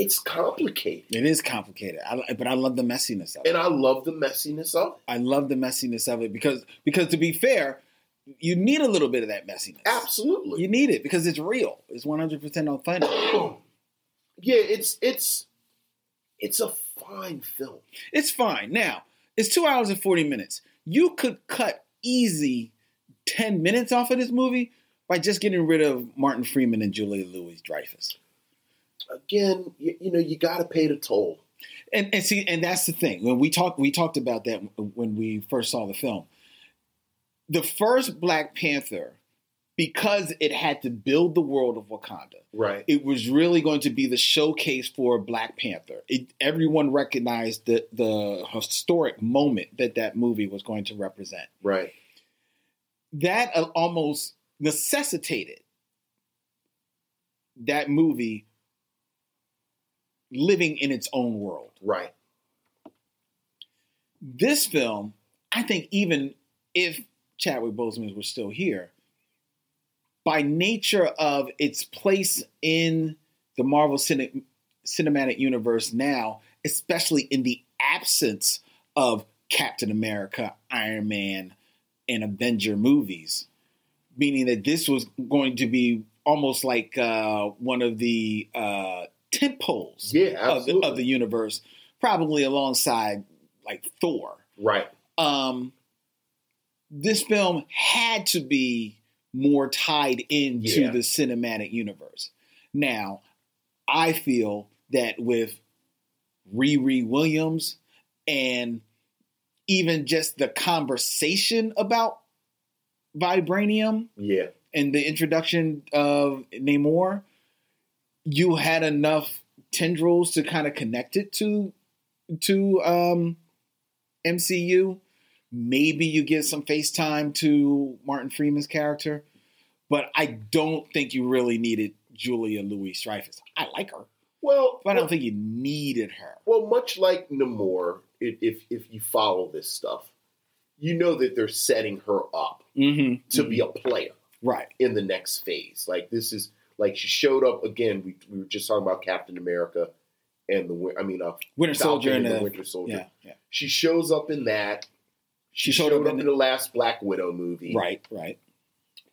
It's complicated. It is complicated, I, but I love the messiness of and it. And I love the messiness of it. I love the messiness of it because, because to be fair, you need a little bit of that messiness. Absolutely, you need it because it's real. It's one hundred percent authentic. Yeah, it's it's it's a fine film. It's fine. Now it's two hours and forty minutes. You could cut easy ten minutes off of this movie by just getting rid of Martin Freeman and Julia Louis-Dreyfus. Again, you, you know, you got to pay the toll. And, and see, and that's the thing. When we talked, we talked about that when we first saw the film. The first Black Panther, because it had to build the world of Wakanda, right? It was really going to be the showcase for Black Panther. It, everyone recognized the the historic moment that that movie was going to represent, right? That almost necessitated that movie living in its own world. Right. This film, I think even if Chadwick Boseman was still here, by nature of its place in the Marvel Cine- Cinematic Universe now, especially in the absence of Captain America, Iron Man, and Avenger movies, meaning that this was going to be almost like uh, one of the uh, tentpoles yeah, of, the, of the universe, probably alongside like Thor. Right. Um, this film had to be more tied into yeah. the cinematic universe. Now, I feel that with Riri Williams and even just the conversation about Vibranium, yeah, and the introduction of Namor, you had enough tendrils to kind of connect it to to um, M C U. Maybe you get some FaceTime to Martin Freeman's character, but I don't think you really needed Julia Louis-Dreyfus. I like her. Well, but I don't well, think you needed her. Well, much like Namor, if if you follow this stuff, you know that they're setting her up mm-hmm, to mm-hmm. be a player, right, in the next phase. Like this is like she showed up again. We we were just talking about Captain America and the I mean, uh, Winter Soldier and, and the, the Winter Soldier. Yeah, yeah. She shows up in that. She, she showed, showed up in the, the last Black Widow movie. Right, right.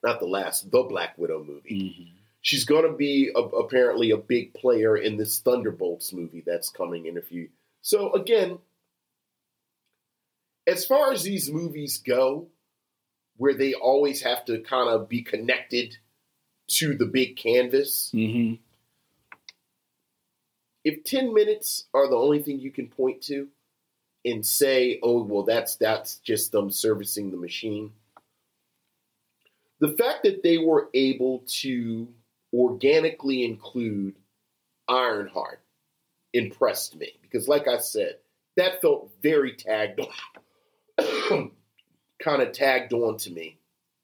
Not the last, the Black Widow movie. Mm-hmm. She's going to be a, apparently a big player in this Thunderbolts movie that's coming in a few. So again, as far as these movies go, where they always have to kind of be connected to the big canvas, mm-hmm. if ten minutes are the only thing you can point to and say, "Oh, well, that's that's just them servicing the machine," the fact that they were able to organically include Ironheart impressed me because, like I said, that felt very tagged on, kind of tagged on to me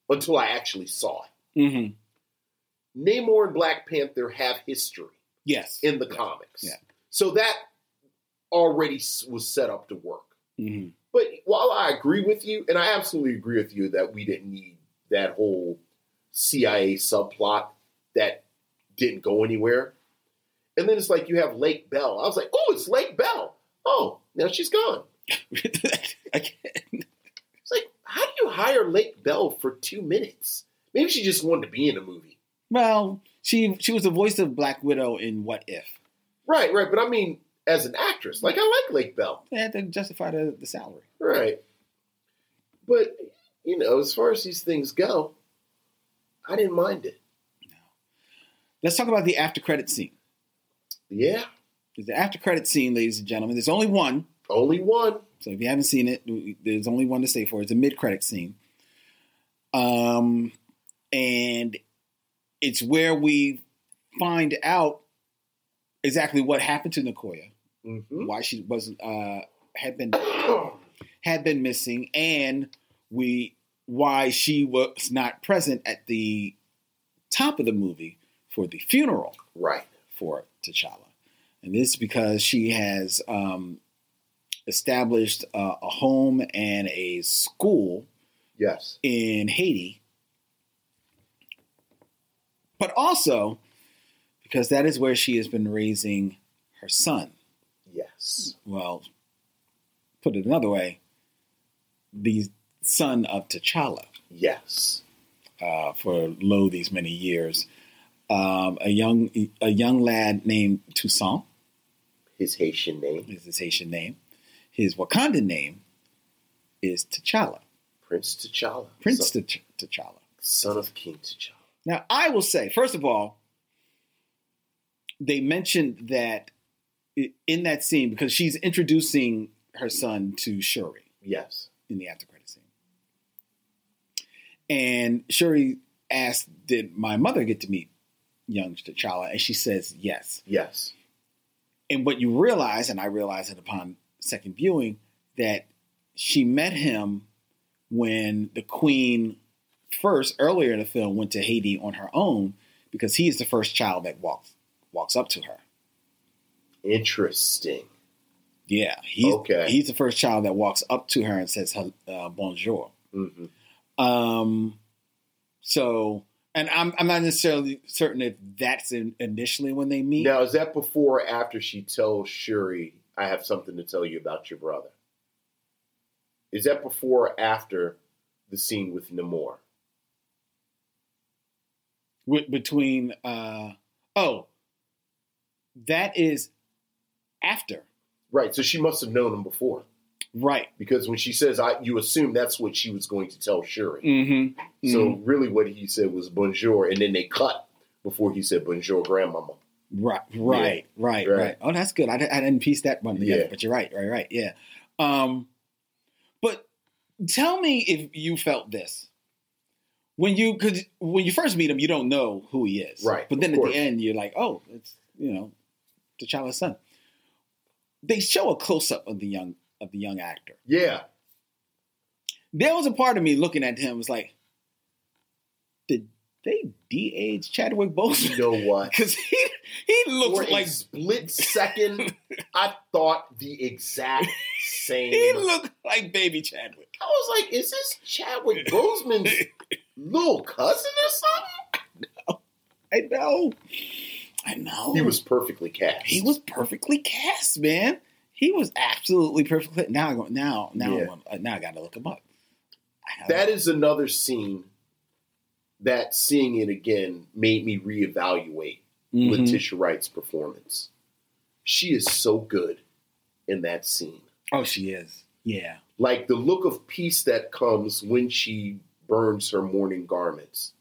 until I actually saw it. Mm-hmm. Namor and Black Panther have history, yes, in the yeah. comics, yeah. so that already was set up to work. Mm-hmm. But while I agree with you, and I absolutely agree with you that we didn't need that whole C I A subplot that didn't go anywhere. And then it's like you have Lake Bell. I was like, oh, it's Lake Bell. Oh, now she's gone. Again. It's like, how do you hire Lake Bell for two minutes? Maybe she just wanted to be in a movie. Well, she she was the voice of Black Widow in What If. Right, right. But I mean, as an actress, like I like Lake Bell. They had to justify the, the salary. Right. But, you know, as far as these things go, I didn't mind it. Let's talk about the after credit scene. Yeah. There's the after credit scene, ladies and gentlemen. There's only one. Only one. So if you haven't seen it, there's only one to say for it. It's a mid-credit scene. Um, and it's where we find out exactly what happened to Okoye, mm-hmm. why she wasn't uh, had been had been missing, and we why she was not present at the top of the movie for the funeral, right, for T'Challa. And this is because she has um, established uh, a home and a school, yes, in Haiti. But also because that is where she has been raising her son. Yes. Well, put it another way, the son of T'Challa. Yes. Uh, for lo these many years. Um, a young a young lad named Toussaint. His Haitian name. Is his Haitian name. His Wakandan name is T'Challa. Prince T'Challa. Prince son, T'Challa. Son of King T'Challa. Now, I will say, first of all, they mentioned that in that scene, because she's introducing her son to Shuri. Yes. In the after credit scene. And Shuri asked, did my mother get to meet young T'Challa, and she says yes. Yes. And what you realize, and I realized it upon second viewing, that she met him when the Queen first, earlier in the film, went to Haiti on her own, because he is the first child that walks walks up to her. Interesting. Yeah. He's, okay. He's the first child that walks up to her and says, uh, bonjour. Mm-hmm. Um, so... And I'm I'm not necessarily certain if that's in, initially when they meet. Now, is that before or after she tells Shuri, I have something to tell you about your brother? Is that before or after the scene with Namor? Between, uh, oh, that is after. Right, so she must have known him before. Right. Because when she says, I, you assume that's what she was going to tell Shuri. Mm-hmm. Mm-hmm. So really what he said was bonjour, and then they cut before he said bonjour, grandmama. Right, right, yeah. right, right, right. Oh, that's good. I, I didn't piece that one together, yeah. but you're right, right, right. Yeah. Um, but tell me if you felt this when you could, when you first meet him, you don't know who he is. Right. But then at course. the end, you're like, oh, it's, you know, T'Challa's son. They show a close up of the young, of the young actor. Yeah. There was a part of me looking at him was like, did they de-age Chadwick Boseman? You know what? Because he he looked For like a split second. I thought the exact same. He looked like baby Chadwick. I was like, is this Chadwick Boseman's little cousin or something? I know. I know. I know. He was perfectly cast. He was perfectly cast, man. He was absolutely perfectly. Now I go. Now now yeah. I, now I got to look him up. That is another scene that, seeing it again, made me reevaluate mm-hmm. Letitia Wright's performance. She is so good in that scene. Oh, she is. Yeah. Like the look of peace that comes when she burns her mourning garments.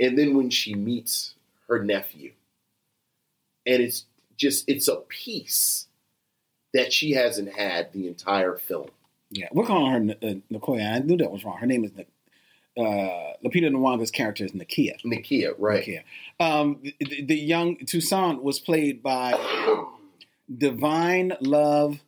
And then when she meets her nephew. And it's just, it's a peace that she hasn't had the entire film. Yeah, we're calling her uh, Okoye. I knew that was wrong. Her name is uh, Lupita Nyong'o's character is Nakia. Nakia, right. Nakia. Um, the, the young Toussaint was played by Divine Love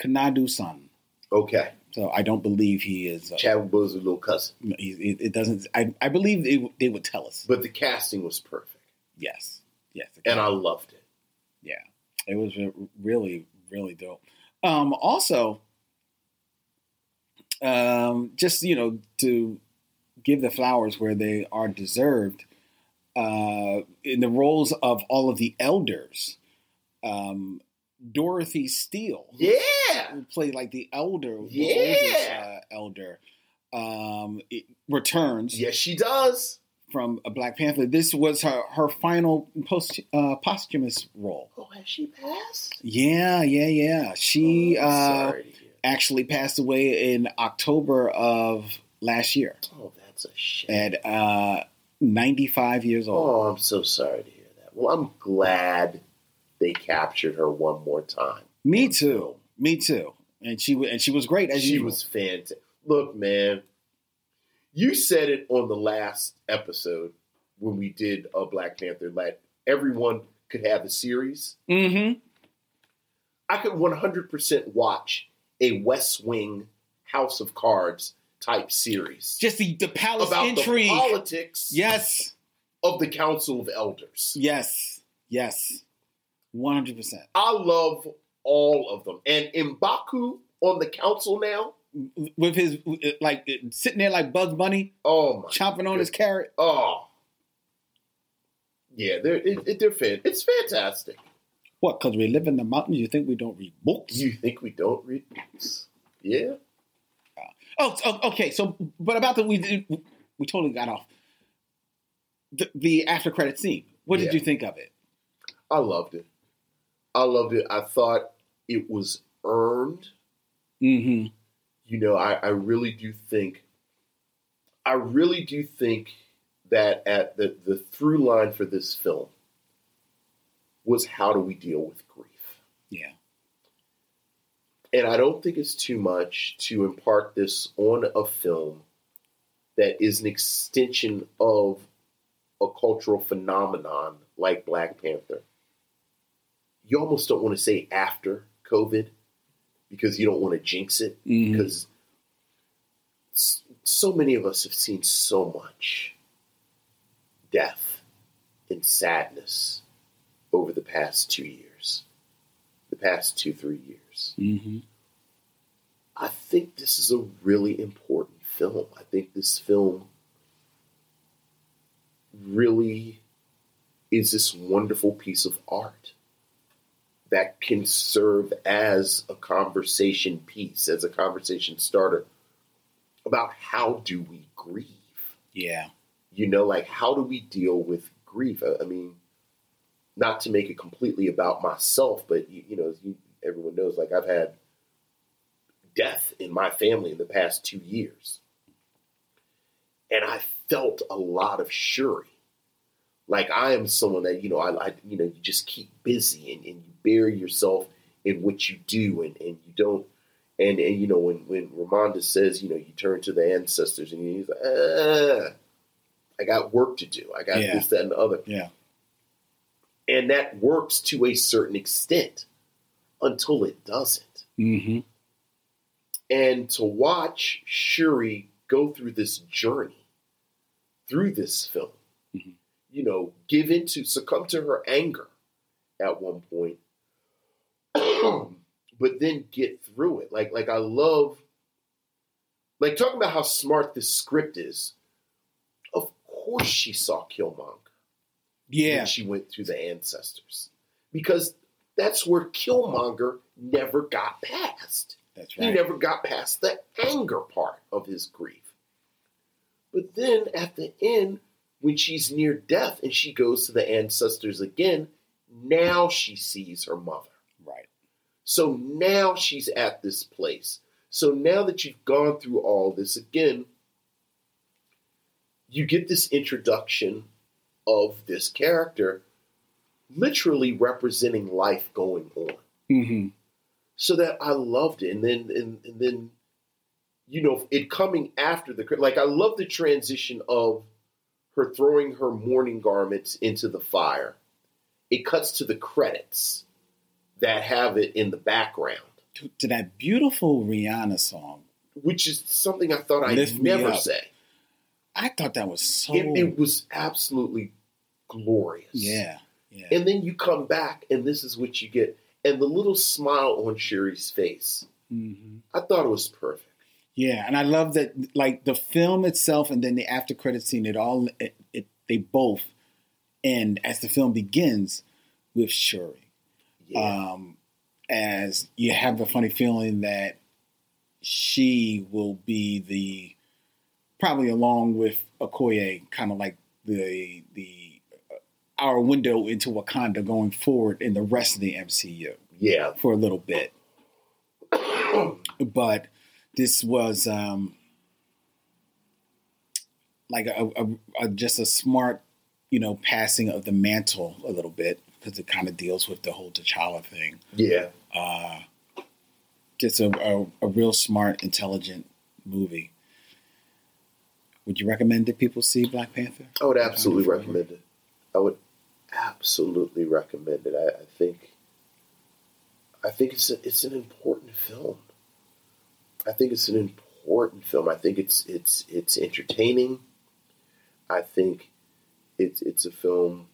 Kanadu-san. Okay. So I don't believe he is... Uh, Chadwick Boseman's little cousin. No, he, it, it doesn't... I, I believe they, they would tell us. But the casting was perfect. Yes. Yes. And I loved it. Yeah. It was really, really dope. Um, also... Um, just, you know, to give the flowers where they are deserved, uh, in the roles of all of the elders, um, Dorothy Steele, yeah, who played like the elder, yeah, the oldest, uh, elder, um, it returns. Yes, she does. From a Black Panther. This was her, her final post, uh, posthumous role. Oh, has she passed? Yeah, yeah, yeah. She, oh, uh, sorry. actually passed away in October of last year. Oh, that's a shame. At uh, ninety-five years old. Oh, I'm so sorry to hear that. Well, I'm glad they captured her one more time. Me too. Me too. And she and she was great as usual. She was fantastic. Look, man, you said it on the last episode when we did a Black Panther. Like, everyone could have a series. Mm-hmm. I could one hundred percent watch a West Wing, House of Cards type series. Just the, the palace about intrigue. About the politics yes. of the Council of Elders. Yes. Yes. one hundred percent. I love all of them. And M'Baku on the council now. With his, like, sitting there like Bugs Bunny. Oh, my Chomping goodness. on his carrot. Oh. Yeah, they're, it, they're fan- it's fantastic. What, because we live in the mountains, you think we don't read books? You think we don't read books? Yeah. Oh, okay. So, but about the, we did, we totally got off. The, the after credit scene. What yeah. did you think of it? I loved it. I loved it. I thought it was earned. Mm-hmm. You know, I, I really do think, I really do think that at the, the through line for this film was how do we deal with grief? Yeah. And I don't think it's too much to impart this on a film that is an extension of a cultural phenomenon like Black Panther. You almost don't want to say after COVID because you don't want to jinx it, mm-hmm. because so many of us have seen so much death and sadness over the past two years, the past two, three years. Mm-hmm. I think this is a really important film. I think this film really is this wonderful piece of art that can serve as a conversation piece, as a conversation starter about how do we grieve? Yeah. You know, like, how do we deal with grief? I, I mean, not to make it completely about myself, but, you, you know, as you, everyone knows, like, I've had death in my family in the past two years. And I felt a lot of Shuri. Like, I am someone that, you know, I, I you know, you just keep busy and, and you bury yourself in what you do, and, and you don't. And, and you know, when, when Ramonda says, you know, you turn to the ancestors and you're like, ah, I got work to do. I got yeah. this, that, and the other. Yeah. And that works to a certain extent until it doesn't. Mm-hmm. And to watch Shuri go through this journey, through this film, mm-hmm. you know, give into, succumb to her anger at one point, but then get through it. Like, like I love, like talking about how smart this script is. Of course she saw Killmonger. Yeah. When she went through the ancestors, because that's where Killmonger never got past. That's right. He never got past the anger part of his grief. But then at the end, when she's near death and she goes to the ancestors again, now she sees her mother. Right. So now she's at this place. So now that you've gone through all this again, you get this introduction of this character literally representing life going on. Mm-hmm. So that I loved it. And then, and, and then, you know, it coming after the, like, I love the transition of her throwing her mourning garments into the fire. It cuts to the credits that have it in the background. To, to that beautiful Rihanna song. Which is something I thought I'd never say. I thought that was so... It, it was absolutely glorious. Yeah, yeah. And then you come back and this is what you get. And the little smile on Shuri's face. Mm-hmm. I thought it was perfect. Yeah, and I love that, like, the film itself and then the after credit scene, it all, it, it, they both end as the film begins with Shuri. Yeah. Um, as you have the funny feeling that she will be the, probably along with Okoye, kind of like the the uh, our window into Wakanda going forward in the rest of the M C U. Yeah, for a little bit. But this was um, like a, a, a just a smart, you know, passing of the mantle a little bit, because it kind of deals with the whole T'Challa thing. Yeah, uh, just a, a a real smart, intelligent movie. Would you recommend that people see Black Panther? I would absolutely recommend it. I would absolutely recommend it. I, I think, I think it's a, it's an important film. I think it's an important film. I think it's it's it's entertaining. I think it's it's a film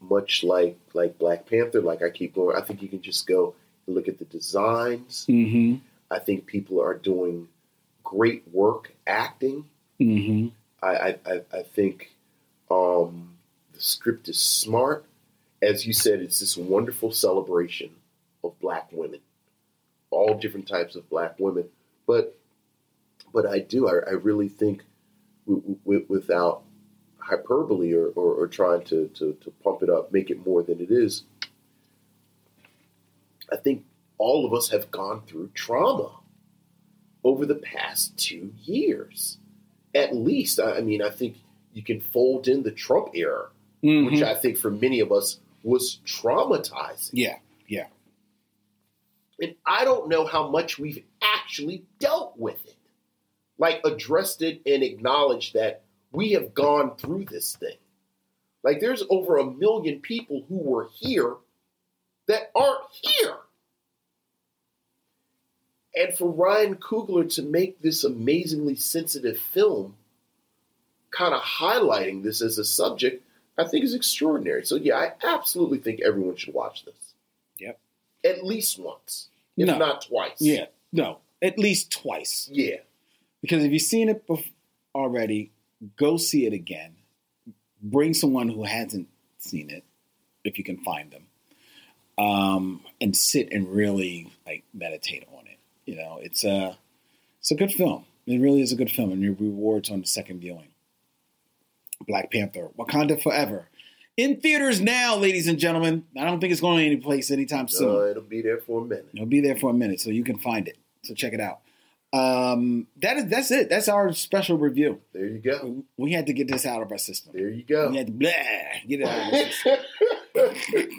much like like Black Panther. Like I keep going, I think you can just go and look at the designs. Mm-hmm. I think people are doing great work acting. Mm-hmm. I, I I think um, the script is smart. As you said, it's this wonderful celebration of Black women, all different types of Black women. But but I do I, I really think w- w- without hyperbole or, or, or trying to, to to pump it up, make it more than it is. I think all of us have gone through trauma over the past two years. At least, I mean, I think you can fold in the Trump era, mm-hmm. which I think for many of us was traumatizing. Yeah, yeah. And I don't know how much we've actually dealt with it, like addressed it and acknowledged that we have gone through this thing. Like there's over a million people who were here that aren't here. And for Ryan Coogler to make this amazingly sensitive film, kind of highlighting this as a subject, I think is extraordinary. So, yeah, I absolutely think everyone should watch this. Yep. At least once, if no. not twice. Yeah. No, at least twice. Yeah. Because if you've seen it bef- already, go see it again. Bring someone who hasn't seen it, if you can find them, um, and sit and really like meditate on it. You know, it's a, it's a good film. It really is a good film, and it rewards on the second viewing. Black Panther, Wakanda Forever. In theaters now, ladies and gentlemen. I don't think it's going any place anytime soon. Uh, it'll be there for a minute. It'll be there for a minute, so you can find it. So check it out. Um, that is that's it. That's our special review. There you go. We had to get this out of our system. There you go. We had to blah, get it out of our system.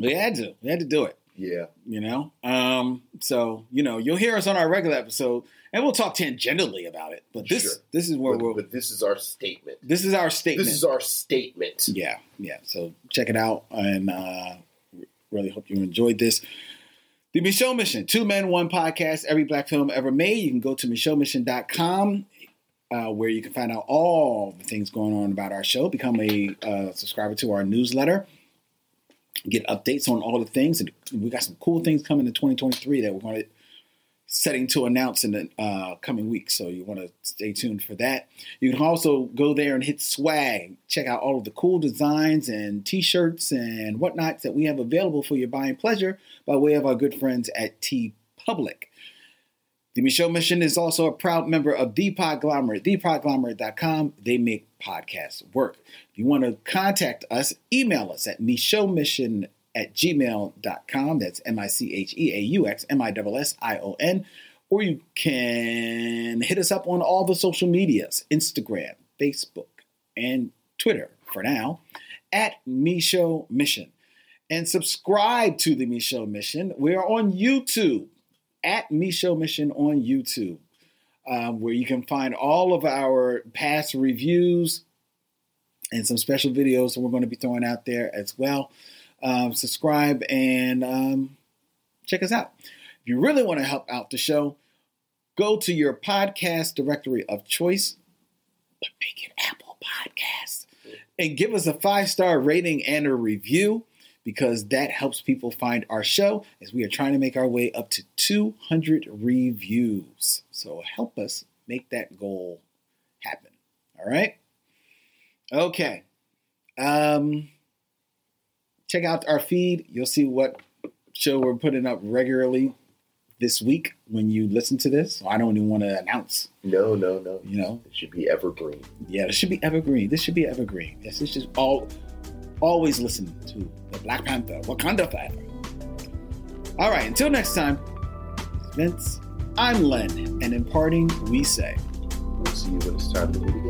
We had to. We had to do it. Yeah. You know? Um, so, you know, you'll hear us on our regular episode, and we'll talk tangentially about it. But this sure. this is where but, we're... But this is our statement. This is our statement. This is our statement. Yeah. Yeah. So check it out, and uh, really hope you enjoyed this. The Michaux Mission, Two Men, One Podcast, every black film ever made. You can go to michaux mission dot com, uh, where you can find out all the things going on about our show. Become a uh, subscriber to our newsletter. Get updates on all the things, and we got some cool things coming in twenty twenty-three that we're going to setting to announce in the uh, coming weeks. So you want to stay tuned for that. You can also go there and hit swag. Check out all of the cool designs and T-shirts and whatnot that we have available for your buying pleasure by way of our good friends at TeePublic. The Michaux Mission is also a proud member of The Podglomerate, the podglomerate dot com. They make podcasts work. If you want to contact us, email us at michaux mission at gmail dot com. That's M I C H E A U X M I S S I O N. Or you can hit us up on all the social medias, Instagram, Facebook, and Twitter for now, at Michaux Mission. And subscribe to The Michaux Mission. We are on YouTube. At Michaux Mission on YouTube, um, where you can find all of our past reviews and some special videos that we're going to be throwing out there as well. Um, subscribe and um, check us out. If you really want to help out the show, go to your podcast directory of choice, but make it Apple Podcasts, and give us a five-star rating and a review, because that helps people find our show as we are trying to make our way up to two hundred reviews. So help us make that goal happen. All right? Okay. Um, check out our feed. You'll see what show we're putting up regularly this week when you listen to this. So I don't even want to announce. No, no, no. You know? It should be evergreen. Yeah, it should be evergreen. This should be evergreen. This is just all... Always listen to the Black Panther Wakanda Forever. All right, until next time, Vince, I'm Len, and in parting, we say, we'll see you when it's time to meet again.